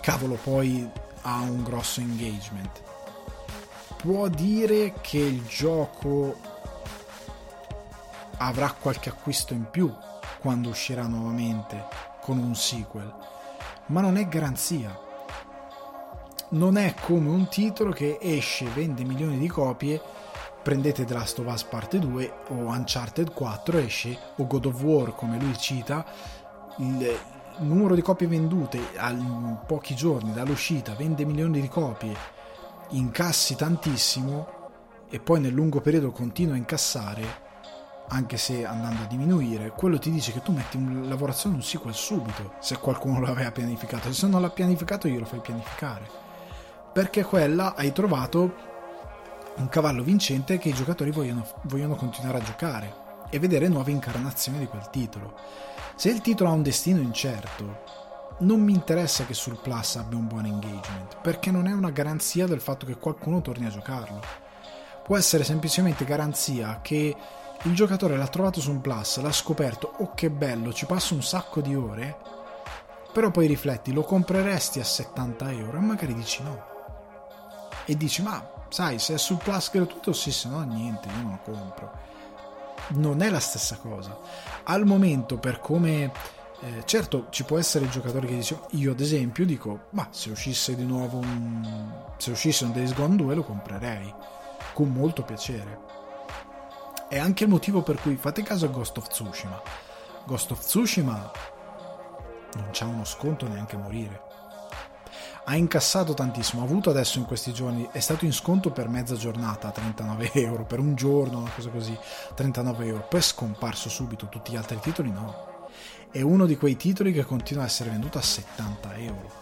cavolo, poi ha un grosso engagement. Può dire che il gioco avrà qualche acquisto in più quando uscirà nuovamente con un sequel, ma non è garanzia. Non è come un titolo che esce, vende milioni di copie. Prendete The Last of Us parte due o Uncharted quattro esce, o God of War, come lui cita, il numero di copie vendute in pochi giorni dall'uscita, vende milioni di copie, incassi tantissimo e poi nel lungo periodo continua a incassare anche se andando a diminuire. Quello ti dice che tu metti in lavorazione un sequel subito, se qualcuno l'aveva pianificato. Se non l'ha pianificato, glielo fai pianificare, perché quella hai trovato un cavallo vincente che i giocatori vogliono, vogliono continuare a giocare e vedere nuove incarnazioni di quel titolo. Se il titolo ha un destino incerto, non mi interessa che sul Plus abbia un buon engagement, perché non è una garanzia del fatto che qualcuno torni a giocarlo. Può essere semplicemente garanzia che il giocatore l'ha trovato su un Plus, l'ha scoperto, oh che bello, ci passo un sacco di ore, però poi rifletti, lo compreresti a settanta euro e magari dici no, e dici ma sai, se è sul Plus gratuito sì, se no niente, io non lo compro. Non è la stessa cosa al momento, per come eh, certo ci può essere il giocatore che dice, io ad esempio dico, ma se uscisse di nuovo un, se uscisse un Days Gone due lo comprerei con molto piacere. È anche il motivo per cui, fate caso a Ghost of Tsushima Ghost of Tsushima non c'ha uno sconto neanche a morire. ha incassato tantissimo, ha avuto adesso in questi giorni, è stato in sconto per mezza giornata trentanove euro, per un giorno una cosa così, trentanove euro, poi è scomparso subito, tutti gli altri titoli no, è uno di quei titoli che continua a essere venduto a settanta euro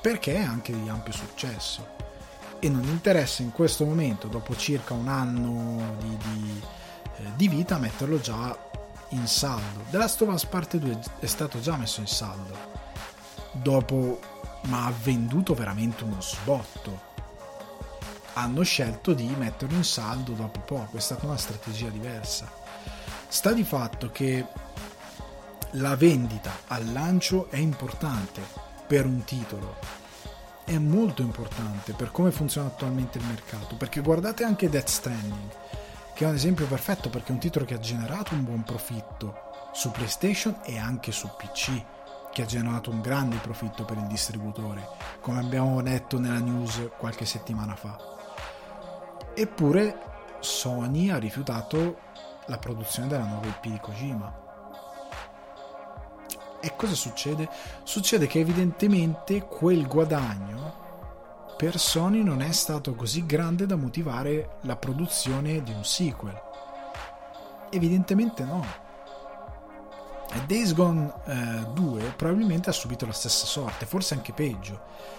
perché è anche di ampio successo e non interessa in questo momento, dopo circa un anno di, di, eh, di vita, metterlo già in saldo. The Last of Us parte due è stato già messo in saldo dopo, ma ha venduto veramente uno sbotto, hanno scelto di metterlo in saldo dopo poco, è stata una strategia diversa. Sta di fatto che la vendita al lancio è importante per un titolo, è molto importante per come funziona attualmente il mercato, perché guardate anche Death Stranding, che è un esempio perfetto perché è un titolo che ha generato un buon profitto su PlayStation e anche su P C, che ha generato un grande profitto per il distributore, come abbiamo detto nella news qualche settimana fa. Eppure Sony ha rifiutato la produzione della nuova I P di Kojima. E cosa succede? Succede che evidentemente quel guadagno per Sony non è stato così grande da motivare la produzione di un sequel. Evidentemente no. Days Gone eh, due probabilmente ha subito la stessa sorte, forse anche peggio,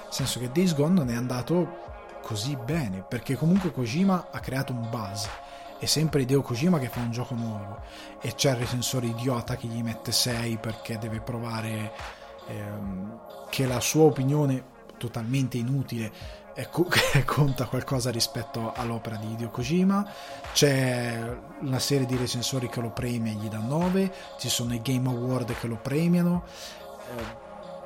nel senso che Days Gone non è andato così bene, perché comunque Kojima ha creato un buzz. È sempre Hideo Kojima che fa un gioco nuovo e c'è il recensore idiota che gli mette sei perché deve provare ehm, che la sua opinione totalmente inutile è co- conta qualcosa rispetto all'opera di Hideo Kojima. C'è una serie di recensori che lo premia e gli dà nove, ci sono i Game Award che lo premiano, eh,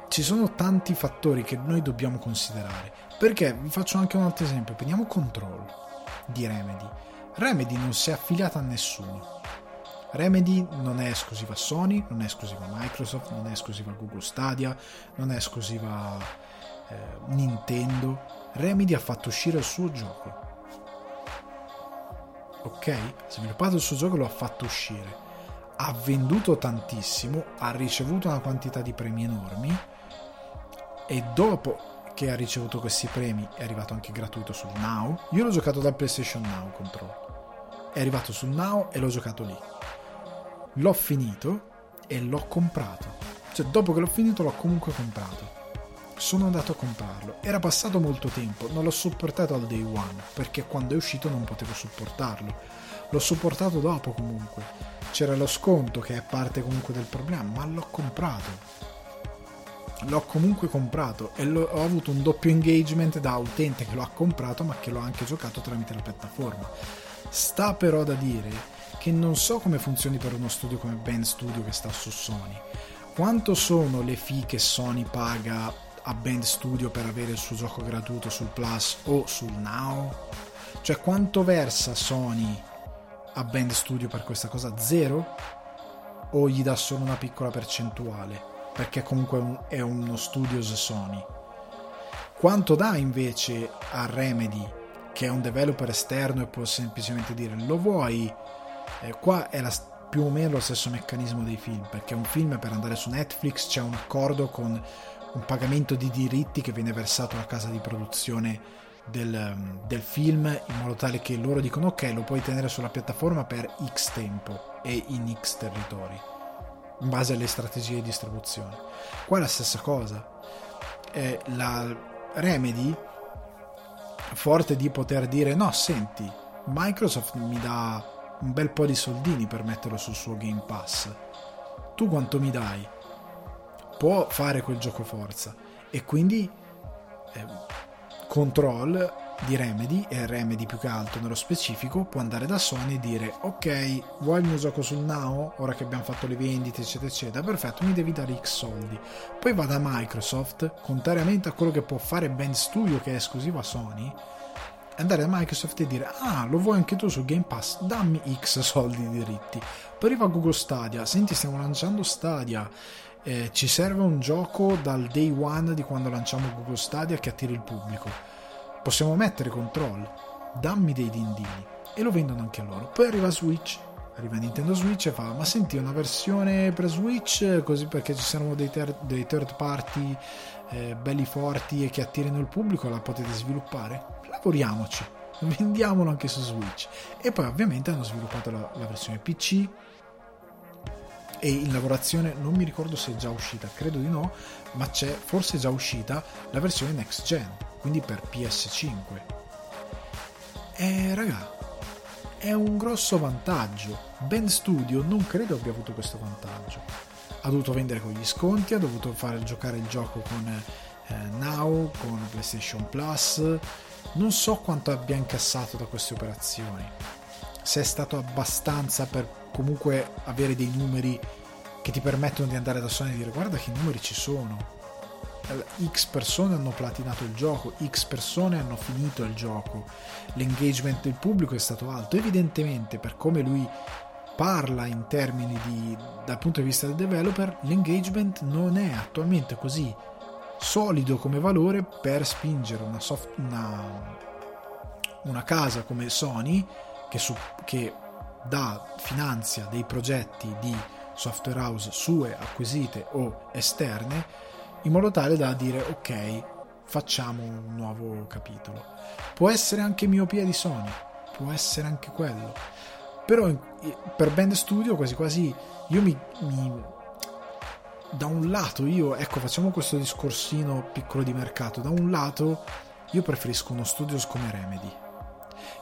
ci sono tanti fattori che noi dobbiamo considerare, perché vi faccio anche un altro esempio, prendiamo Control di Remedy. Remedy non si è affiliata a nessuno, Remedy non è esclusiva Sony, non è esclusiva Microsoft, non è esclusiva Google Stadia, non è esclusiva eh, Nintendo. Remedy ha fatto uscire il suo gioco, ok? Ha sviluppato il suo gioco e lo ha fatto uscire, ha venduto tantissimo, ha ricevuto una quantità di premi enormi e dopo che ha ricevuto questi premi è arrivato anche gratuito sul Now. Io l'ho giocato dal PlayStation Now, Control è arrivato sul Now e l'ho giocato lì, l'ho finito e l'ho comprato, cioè dopo che l'ho finito l'ho comunque comprato, sono andato a comprarlo, era passato molto tempo, non l'ho supportato al day one perché quando è uscito non potevo supportarlo, l'ho supportato dopo, comunque c'era lo sconto che è parte comunque del problema, ma l'ho comprato l'ho comunque comprato e lo, ho avuto un doppio engagement da utente che lo ha comprato ma che l'ho anche giocato tramite la piattaforma. Sta però da dire che non so come funzioni per uno studio come Ben Studio che sta su Sony, quanto sono le fee che Sony paga a Ben Studio per avere il suo gioco gratuito sul Plus o sul Now, cioè quanto versa Sony a Ben Studio per questa cosa? Zero? O gli dà solo una piccola percentuale? Perché comunque è uno studios Sony. Quanto dà invece a Remedy, che è un developer esterno e può semplicemente dire lo vuoi? Eh, qua è la, più o meno lo stesso meccanismo dei film, perché un film per andare su Netflix c'è un accordo con un pagamento di diritti che viene versato alla casa di produzione del, del film, in modo tale che loro dicono ok, lo puoi tenere sulla piattaforma per X tempo e in X territori, in base alle strategie di distribuzione. Qua è la stessa cosa, eh, la Remedy, forte di poter dire no senti, Microsoft mi dà un bel po' di soldini per metterlo sul suo Game Pass, tu quanto mi dai? Può fare quel gioco forza, e quindi eh, Control di Remedy, e Remedy più che altro nello specifico, può andare da Sony e dire ok, vuoi il mio gioco sul Now, ora che abbiamo fatto le vendite eccetera eccetera, perfetto, mi devi dare X soldi. Poi va da Microsoft, contrariamente a quello che può fare Ben Studio che è esclusivo a Sony, andare da Microsoft e dire ah, lo vuoi anche tu su Game Pass, dammi X soldi di diritti. Poi arriva Google Stadia, senti stiamo lanciando Stadia, eh, ci serve un gioco dal day one di quando lanciamo Google Stadia che attiri il pubblico, possiamo mettere Control, dammi dei dindini, e lo vendono anche loro. Poi arriva Switch arriva Nintendo Switch e fa: ma senti, una versione per Switch, così, perché ci saranno dei, ter- dei third party eh, belli forti e che attirino il pubblico, la potete sviluppare? Lavoriamoci, vendiamolo anche su Switch. E poi ovviamente hanno sviluppato la, la versione P C, e in lavorazione, non mi ricordo se è già uscita, credo di no, ma c'è, forse è già uscita la versione next gen, quindi per P S cinque. E raga, è un grosso vantaggio. Ben Studio non credo abbia avuto questo vantaggio. Ha dovuto vendere con gli sconti, ha dovuto fare giocare il gioco con eh, Now, con PlayStation Plus. Non so quanto abbia incassato da queste operazioni, se è stato abbastanza per comunque avere dei numeri che ti permettono di andare da Sony e dire: guarda che numeri ci sono, X persone hanno platinato il gioco, X persone hanno finito il gioco, l'engagement del pubblico è stato alto. Evidentemente, per come lui parla in termini di, dal punto di vista del developer, l'engagement non è attualmente così solido come valore per spingere una, soft, una, una casa come Sony che, su, che da finanzia dei progetti di software house sue, acquisite o esterne, in modo tale da dire: ok, facciamo un nuovo capitolo. Può essere anche miopia di Sony, può essere anche quello, però per Band Studio quasi quasi io mi, mi da un lato io ecco facciamo questo discorsino piccolo di mercato, da un lato io preferisco uno studio come Remedy,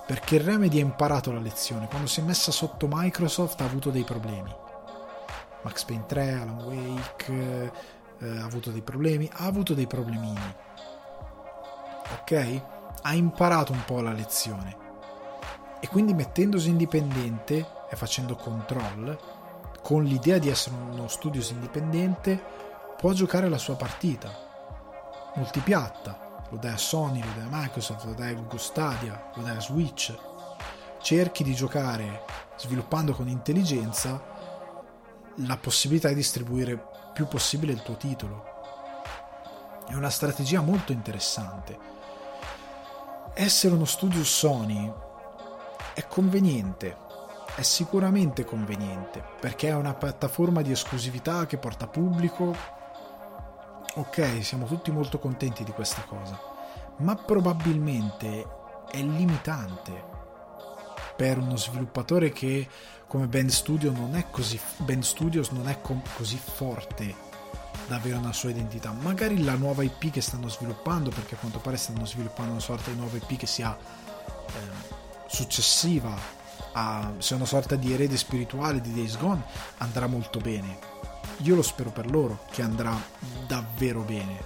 perché Remedy ha imparato la lezione. Quando si è messa sotto Microsoft ha avuto dei problemi. Max Payne tre, Alan Wake, eh, ha avuto dei problemi, ha avuto dei problemini, ok? Ha imparato un po' la lezione, e quindi mettendosi indipendente e facendo Control, con l'idea di essere uno studio indipendente, può giocare la sua partita multipiatta. Lo dai a Sony, lo dai a Microsoft, lo dai a Google Stadia, lo dai a Switch. Cerchi di giocare, sviluppando con intelligenza, la possibilità di distribuire più possibile il tuo titolo. È una strategia molto interessante. Essere uno studio Sony è conveniente, è sicuramente conveniente, perché è una piattaforma di esclusività che porta pubblico. Ok, siamo tutti molto contenti di questa cosa, ma probabilmente è limitante per uno sviluppatore che come Band Studio non è così, Band Studios non è com- così forte da avere una sua identità. Magari la nuova I P che stanno sviluppando, perché a quanto pare stanno sviluppando una sorta di nuova I P che sia eh, successiva a, sia una sorta di erede spirituale di Days Gone, andrà molto bene. Io lo spero per loro che andrà davvero bene,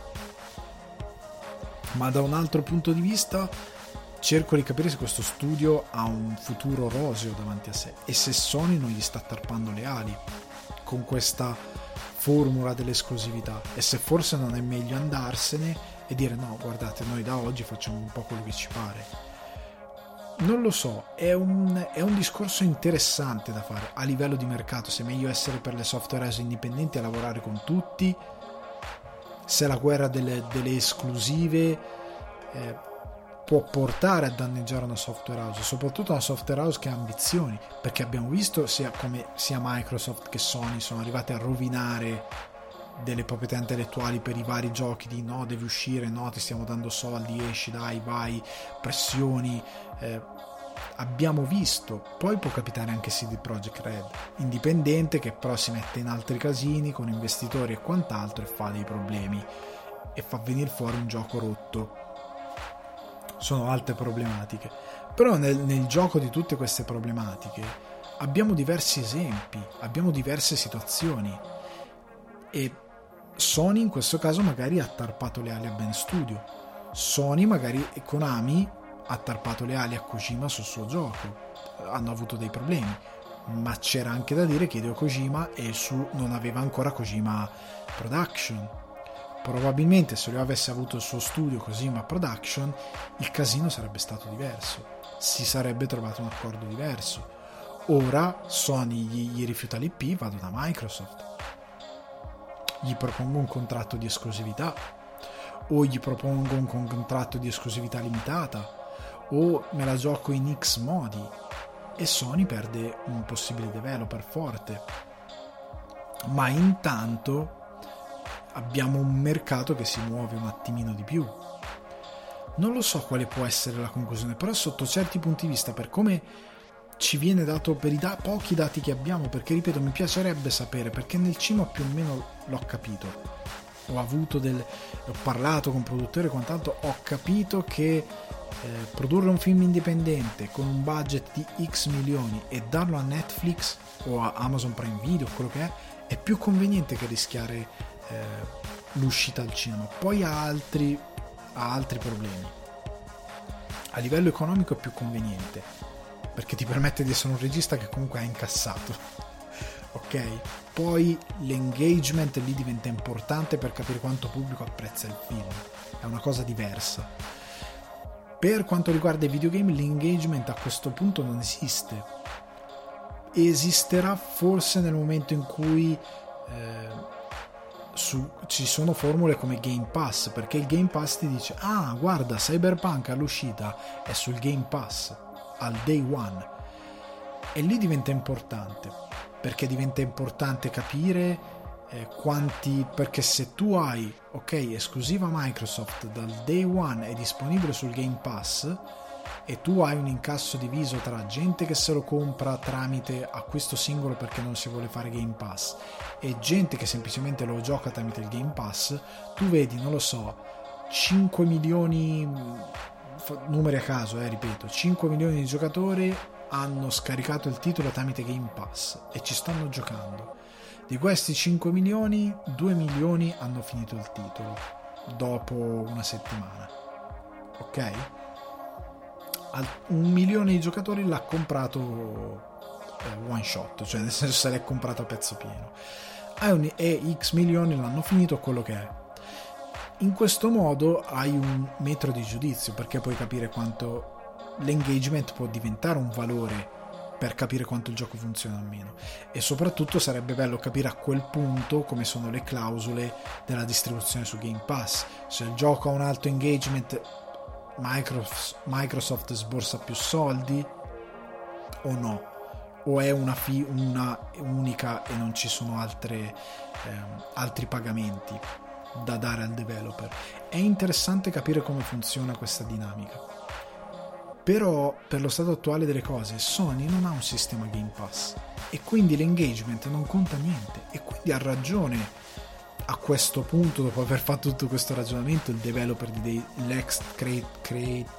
ma da un altro punto di vista cerco di capire se questo studio ha un futuro roseo davanti a sé e se Sony non gli sta tarpando le ali con questa formula dell'esclusività, e se forse non è meglio andarsene e dire: no, guardate, noi da oggi facciamo un po' quello che ci pare. Non lo so, è un, è un discorso interessante da fare a livello di mercato, se è meglio essere per le software house indipendenti a lavorare con tutti, se la guerra delle, delle esclusive eh, può portare a danneggiare una software house, soprattutto una software house che ha ambizioni, perché abbiamo visto sia come sia Microsoft che Sony sono arrivate a rovinare delle proprietà intellettuali per i vari giochi, di no, devi uscire, no, ti stiamo dando soldi, esci, dai, vai, pressioni. Eh, abbiamo visto, poi può capitare anche C D Projekt Red, indipendente, che però si mette in altri casini con investitori e quant'altro e fa dei problemi e fa venire fuori un gioco rotto. Sono altre problematiche, però nel, nel gioco di tutte queste problematiche abbiamo diversi esempi, abbiamo diverse situazioni, e Sony in questo caso magari ha tarpato le ali a Band Studio, Sony magari e Konami ha tarpato le ali a Kojima sul suo gioco, hanno avuto dei problemi, ma c'era anche da dire che Hideo Kojima e su non aveva ancora Kojima Production. Probabilmente se lui avesse avuto il suo studio Kojima Production il casino sarebbe stato diverso, si sarebbe trovato un accordo diverso. Ora Sony gli, gli rifiuta l'I P, vado da Microsoft, gli propongo un contratto di esclusività, o gli propongo un contratto di esclusività limitata, o me la gioco in X modi, e Sony perde un possibile developer forte. Ma intanto abbiamo un mercato che si muove un attimino di più. Non lo so quale può essere la conclusione, però sotto certi punti di vista, per come ci viene dato, per i da- pochi dati che abbiamo, perché ripeto, mi piacerebbe sapere, perché nel cinema più o meno l'ho capito, ho avuto del ho parlato con produttori e quant'altro, ho capito che eh, produrre un film indipendente con un budget di X milioni e darlo a Netflix o a Amazon Prime Video, quello che è, è più conveniente che rischiare eh, l'uscita al cinema. Poi ha altri ha altri problemi. A livello economico è più conveniente, perché ti permette di essere un regista che comunque ha incassato, ok? Poi l'engagement lì diventa importante per capire quanto pubblico apprezza il film, è una cosa diversa. Per quanto riguarda i videogame, l'engagement a questo punto non esiste, esisterà forse nel momento in cui eh, su, ci sono formule come Game Pass, perché il Game Pass ti dice: ah, guarda, Cyberpunk all'uscita è sul Game Pass al day one, e lì diventa importante, perché diventa importante capire eh, quanti, perché se tu hai, ok, esclusiva Microsoft dal day one, è disponibile sul Game Pass, e tu hai un incasso diviso tra gente che se lo compra tramite acquisto singolo perché non si vuole fare Game Pass e gente che semplicemente lo gioca tramite il Game Pass, tu vedi, non lo so, cinque milioni, numeri a caso, eh, ripeto, cinque milioni di giocatori hanno scaricato il titolo tramite Game Pass e ci stanno giocando. Di questi cinque milioni, due milioni hanno finito il titolo dopo una settimana, ok? Al, un milione di giocatori l'ha comprato eh, one shot, cioè nel senso se l'è comprato a pezzo pieno, e X milioni l'hanno finito, quello che è. In questo modo hai un metro di giudizio, perché puoi capire quanto l'engagement può diventare un valore per capire quanto il gioco funziona o meno, e soprattutto sarebbe bello capire a quel punto come sono le clausole della distribuzione su Game Pass. Se il gioco ha un alto engagement, Microsoft sborsa più soldi o no? O è una, fee, una unica e non ci sono altre, ehm, altri pagamenti da dare al developer? È interessante capire come funziona questa dinamica, però per lo stato attuale delle cose Sony non ha un sistema Game Pass e quindi l'engagement non conta niente, e quindi ha ragione a questo punto, dopo aver fatto tutto questo ragionamento, il developer di Day, l'ex creative,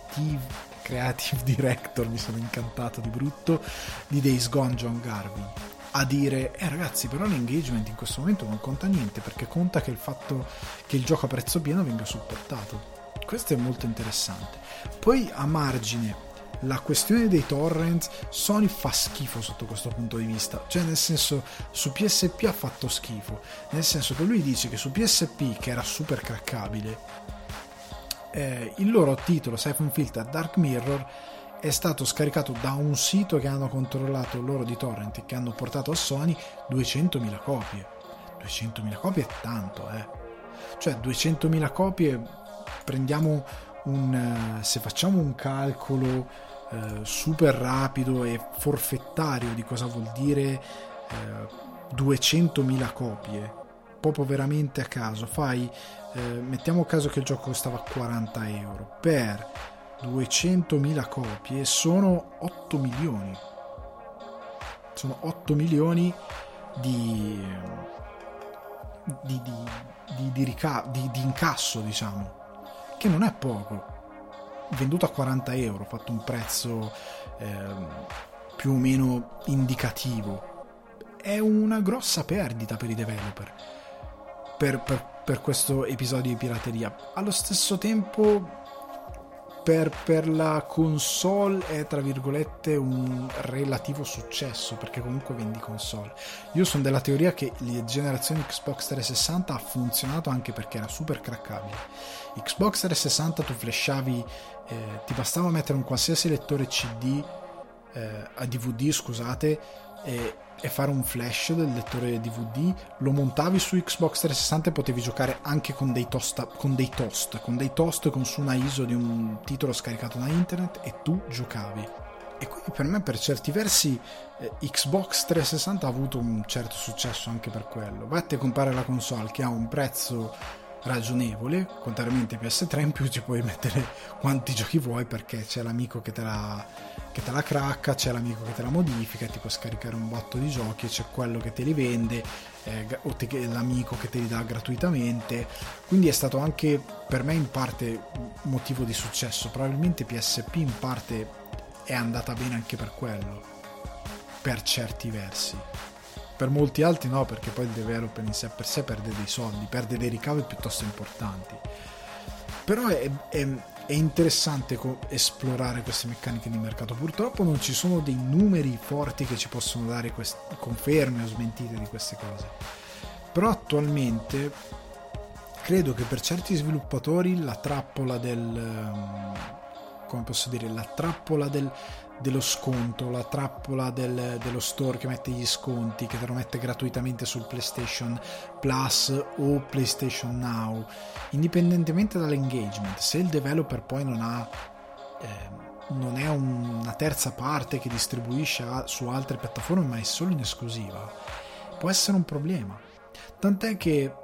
creative director, mi sono incantato di brutto, di Days Gone, John Garvin, a dire: eh ragazzi, però l'engagement in questo momento non conta niente, perché conta che il fatto che il gioco a prezzo pieno venga supportato. Questo è molto interessante. Poi a margine, la questione dei torrent, Sony fa schifo sotto questo punto di vista, cioè nel senso, su P S P ha fatto schifo, nel senso che lui dice che su P S P, che era super craccabile, eh, il loro titolo Siphon Filter Dark Mirror è stato scaricato da un sito che hanno controllato loro di torrent e che hanno portato a Sony duecentomila copie. duecentomila copie è tanto, eh. Cioè duecentomila copie, prendiamo un, se facciamo un calcolo eh, super rapido e forfettario di cosa vuol dire eh, duecentomila copie, proprio veramente a caso, fai eh, mettiamo a caso che il gioco costava quaranta euro, per duecentomila copie sono otto milioni, sono otto milioni di di, di, di, di, rica- di, di incasso, diciamo, che non è poco, venduto a quaranta euro, fatto un prezzo eh, più o meno indicativo, è una grossa perdita per i developer per, per, per questo episodio di pirateria. Allo stesso tempo Per, per la console è tra virgolette un relativo successo, perché comunque vendi console. Io sono della teoria che la generazione Xbox trecentosessanta ha funzionato anche perché era super craccabile. Xbox trecentosessanta tu flashavi, eh, ti bastava mettere un qualsiasi lettore C D eh, a D V D scusate eh, e fare un flash del lettore D V D, lo montavi su Xbox trecentosessanta e potevi giocare anche con dei tosta, con dei toast, con dei toast con su una I S O di un titolo scaricato da internet, e tu giocavi. E quindi per me, per certi versi, eh, Xbox trecentosessanta ha avuto un certo successo anche per quello. Vatti a comprare la console che ha un prezzo ragionevole, contrariamente P S tre, in più ci puoi mettere quanti giochi vuoi, perché c'è l'amico che te la, che te la cracca, c'è l'amico che te la modifica, ti puoi scaricare un botto di giochi, c'è quello che te li vende, eh, o te, l'amico che te li dà gratuitamente. Quindi è stato anche per me in parte motivo di successo. Probabilmente P S P in parte è andata bene anche per quello, per certi versi, per molti altri no, perché poi il developer in sé per sé perde dei soldi, perde dei ricavi piuttosto importanti. Però è, è, è interessante co- esplorare queste meccaniche di mercato. Purtroppo non ci sono dei numeri forti che ci possono dare quest- conferme o smentite di queste cose, però attualmente credo che per certi sviluppatori la trappola del um, come posso dire, la trappola del, dello sconto, la trappola del, dello store che mette gli sconti, che te lo mette gratuitamente sul PlayStation Plus o PlayStation Now, indipendentemente dall'engagement, se il developer poi non ha eh, non è un, una terza parte che distribuisce a, su altre piattaforme, ma è solo in esclusiva, può essere un problema. Tant'è che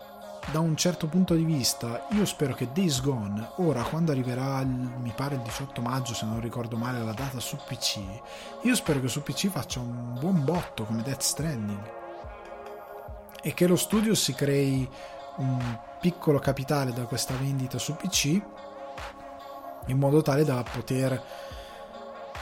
da un certo punto di vista io spero che Days Gone, ora quando arriverà il, mi pare il diciotto maggio, se non ricordo male la data, su P C, io spero che su P C faccia un buon botto come Death Stranding, e che lo studio si crei un piccolo capitale da questa vendita su P C, in modo tale da poter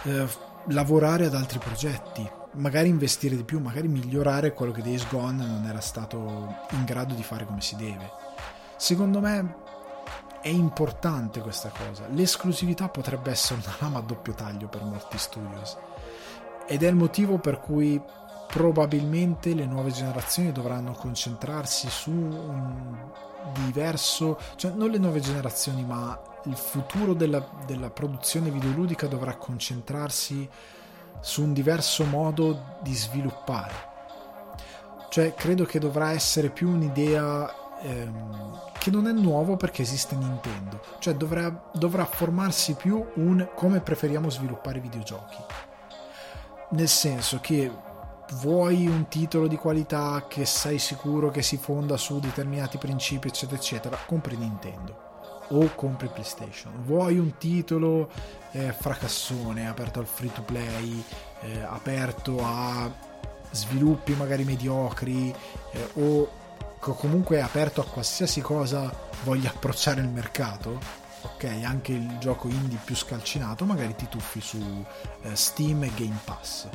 eh, lavorare ad altri progetti, magari investire di più, magari migliorare quello che Days Gone non era stato in grado di fare come si deve. Secondo me è importante questa cosa. L'esclusività potrebbe essere una lama a doppio taglio per molti studios, ed è il motivo per cui probabilmente le nuove generazioni dovranno concentrarsi su un diverso, cioè non le nuove generazioni, ma il futuro della, della produzione videoludica dovrà concentrarsi su un diverso modo di sviluppare. Cioè credo che dovrà essere più un'idea ehm, che non è nuovo perché esiste Nintendo, cioè dovrà, dovrà formarsi più un come preferiamo sviluppare videogiochi, nel senso che vuoi un titolo di qualità che sei sicuro che si fonda su determinati principi eccetera eccetera, compri Nintendo o compri PlayStation. Vuoi un titolo eh, fracassone, aperto al free to play, eh, aperto a sviluppi magari mediocri, eh, o comunque aperto a qualsiasi cosa voglia approcciare il mercato, ok, anche il gioco indie più scalcinato, magari ti tuffi su eh, Steam e Game Pass,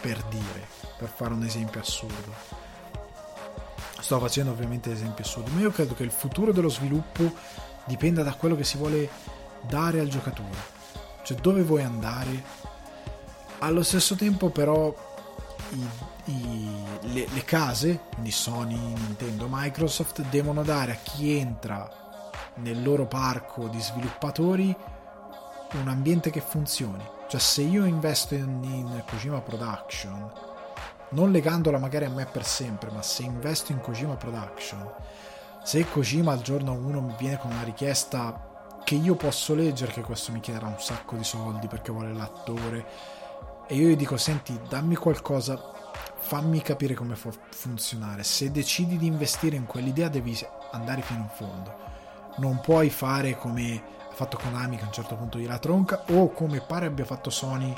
per dire, per fare un esempio assurdo. Sto facendo ovviamente esempi assurdi, ma io credo che il futuro dello sviluppo dipenda da quello che si vuole dare al giocatore, cioè dove vuoi andare. Allo stesso tempo però i, i, le, le case, quindi Sony, Nintendo, Microsoft, devono dare a chi entra nel loro parco di sviluppatori un ambiente che funzioni. Cioè se io investo in, in Kojima Production, non legandola magari a me per sempre, ma se investo in Kojima Production, se Kojima al giorno uno mi viene con una richiesta che io posso leggere, che questo mi chiederà un sacco di soldi perché vuole l'attore, e io gli dico senti, dammi qualcosa, fammi capire come può funzionare, se decidi di investire in quell'idea devi andare fino in fondo, non puoi fare come ha fatto Konami che a un certo punto gliela tronca, o come pare abbia fatto Sony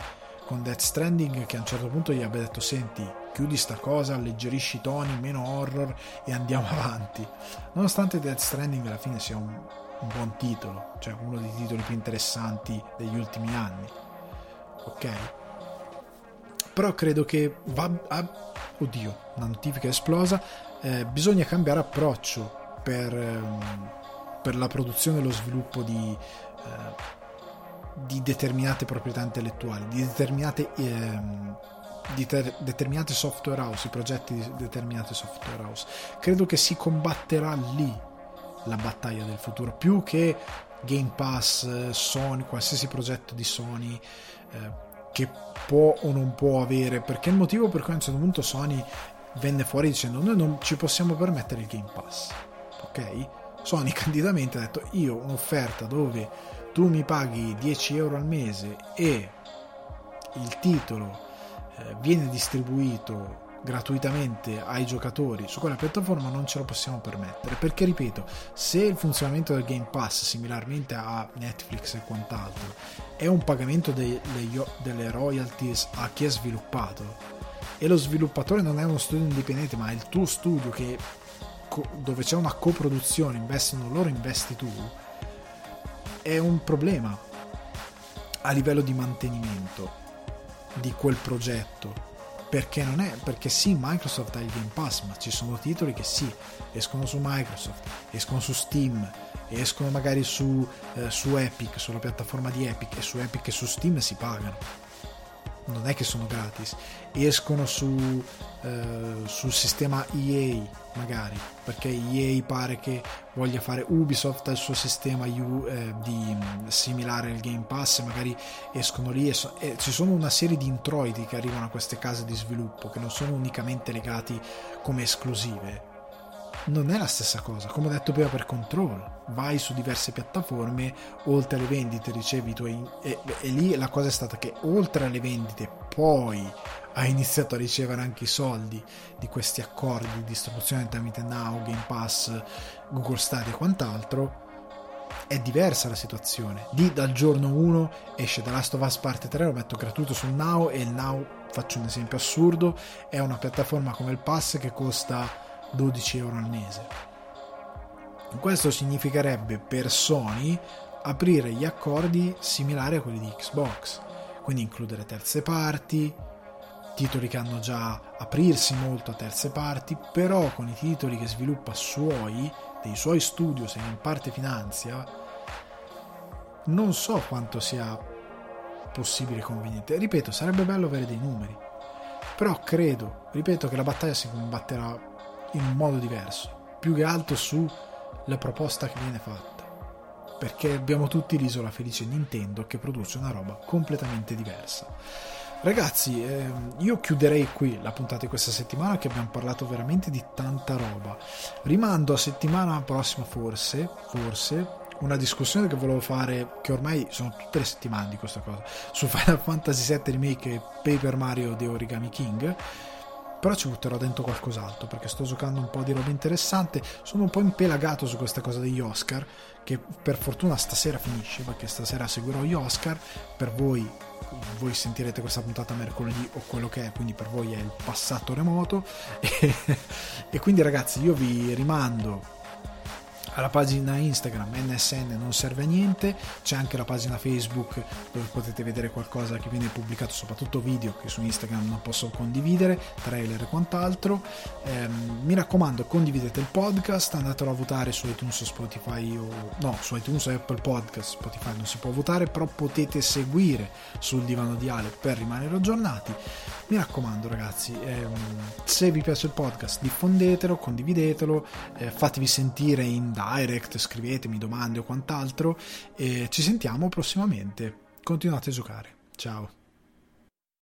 con Death Stranding, che a un certo punto gli abbia detto senti, chiudi sta cosa, alleggerisci i toni, meno horror e andiamo avanti, nonostante Death Stranding alla fine sia un, un buon titolo, cioè uno dei titoli più interessanti degli ultimi anni, ok? Però credo che va a... oddio, una notifica esplosa. Eh, bisogna cambiare approccio per, ehm, per la produzione e lo sviluppo di eh, di determinate proprietà intellettuali, di determinate ehm, di ter- determinate software house, i progetti di determinate software house. Credo che si combatterà lì la battaglia del futuro, più che Game Pass, Sony, qualsiasi progetto di Sony eh, che può o non può avere, perché il motivo per cui a un certo punto Sony venne fuori dicendo noi non ci possiamo permettere il Game Pass, ok? Sony candidamente ha detto io un'offerta dove tu mi paghi dieci euro al mese e il titolo eh, viene distribuito gratuitamente ai giocatori su quella piattaforma, non ce lo possiamo permettere, perché ripeto, se il funzionamento del Game Pass, similarmente a Netflix e quant'altro, è un pagamento dei, dei, delle royalties a chi è sviluppato, e lo sviluppatore non è uno studio indipendente ma è il tuo studio che, dove c'è una coproduzione, investono loro, investi tu, è un problema a livello di mantenimento di quel progetto. Perché non è, perché sì, Microsoft ha il Game Pass, ma ci sono titoli che sì, escono su Microsoft, escono su Steam, escono magari su, eh, su Epic, sulla piattaforma di Epic, e su Epic e su Steam si pagano, non è che sono gratis, escono su eh, sul sistema E A magari, perché E A pare che voglia fare, Ubisoft ha il suo sistema U, eh, di similare il Game Pass, magari escono lì, e so, e ci sono una serie di introiti che arrivano a queste case di sviluppo che non sono unicamente legati come esclusive. Non è la stessa cosa, come ho detto prima per Control, vai su diverse piattaforme, oltre alle vendite ricevi i tuoi, e, e lì la cosa è stata che oltre alle vendite poi hai iniziato a ricevere anche i soldi di questi accordi di distribuzione tramite Now, Game Pass, Google Stadia e quant'altro. È diversa la situazione di dal giorno uno esce The Last of Us parte tre, lo metto gratuito sul Now, e il Now, faccio un esempio assurdo, è una piattaforma come il Pass che costa dodici euro al mese. Questo significherebbe per Sony aprire gli accordi similari a quelli di Xbox, quindi includere terze parti, titoli che hanno già, aprirsi molto a terze parti, però con i titoli che sviluppa suoi, dei suoi studios, e in parte finanzia, non so quanto sia possibile e conveniente. Ripeto, sarebbe bello avere dei numeri, però credo, ripeto, che la battaglia si combatterà in un modo diverso, più che altro sulla proposta che viene fatta, perché abbiamo tutti l'isola felice Nintendo che produce una roba completamente diversa. Ragazzi, ehm, io chiuderei qui la puntata di questa settimana, che abbiamo parlato veramente di tanta roba. Rimando a settimana prossima forse, forse una discussione che volevo fare, che ormai sono tutte le settimane di questa cosa, su Final Fantasy sette Remake e Paper Mario The Origami King, però ci butterò dentro qualcos'altro, perché sto giocando un po' di roba interessante, sono un po' impelagato su questa cosa degli Oscar, che per fortuna stasera finisce, perché stasera seguirò gli Oscar. Per voi, voi sentirete questa puntata mercoledì o quello che è, quindi per voi è il passato remoto, e, e quindi ragazzi io vi rimando alla pagina Instagram N S N Non Serve a Niente, c'è anche la pagina Facebook dove potete vedere qualcosa che viene pubblicato, soprattutto video che su Instagram non posso condividere, trailer e quant'altro. Ehm, mi raccomando, condividete il podcast, andatelo a votare su iTunes o Spotify, o no, su iTunes e Apple Podcast, Spotify non si può votare, però potete seguire Sul Divano di Ale per rimanere aggiornati. Mi raccomando ragazzi, ehm, se vi piace il podcast diffondetelo, condividetelo, eh, fatevi sentire in direct, scrivetemi domande o quant'altro, e ci sentiamo prossimamente. Continuate a giocare. Ciao.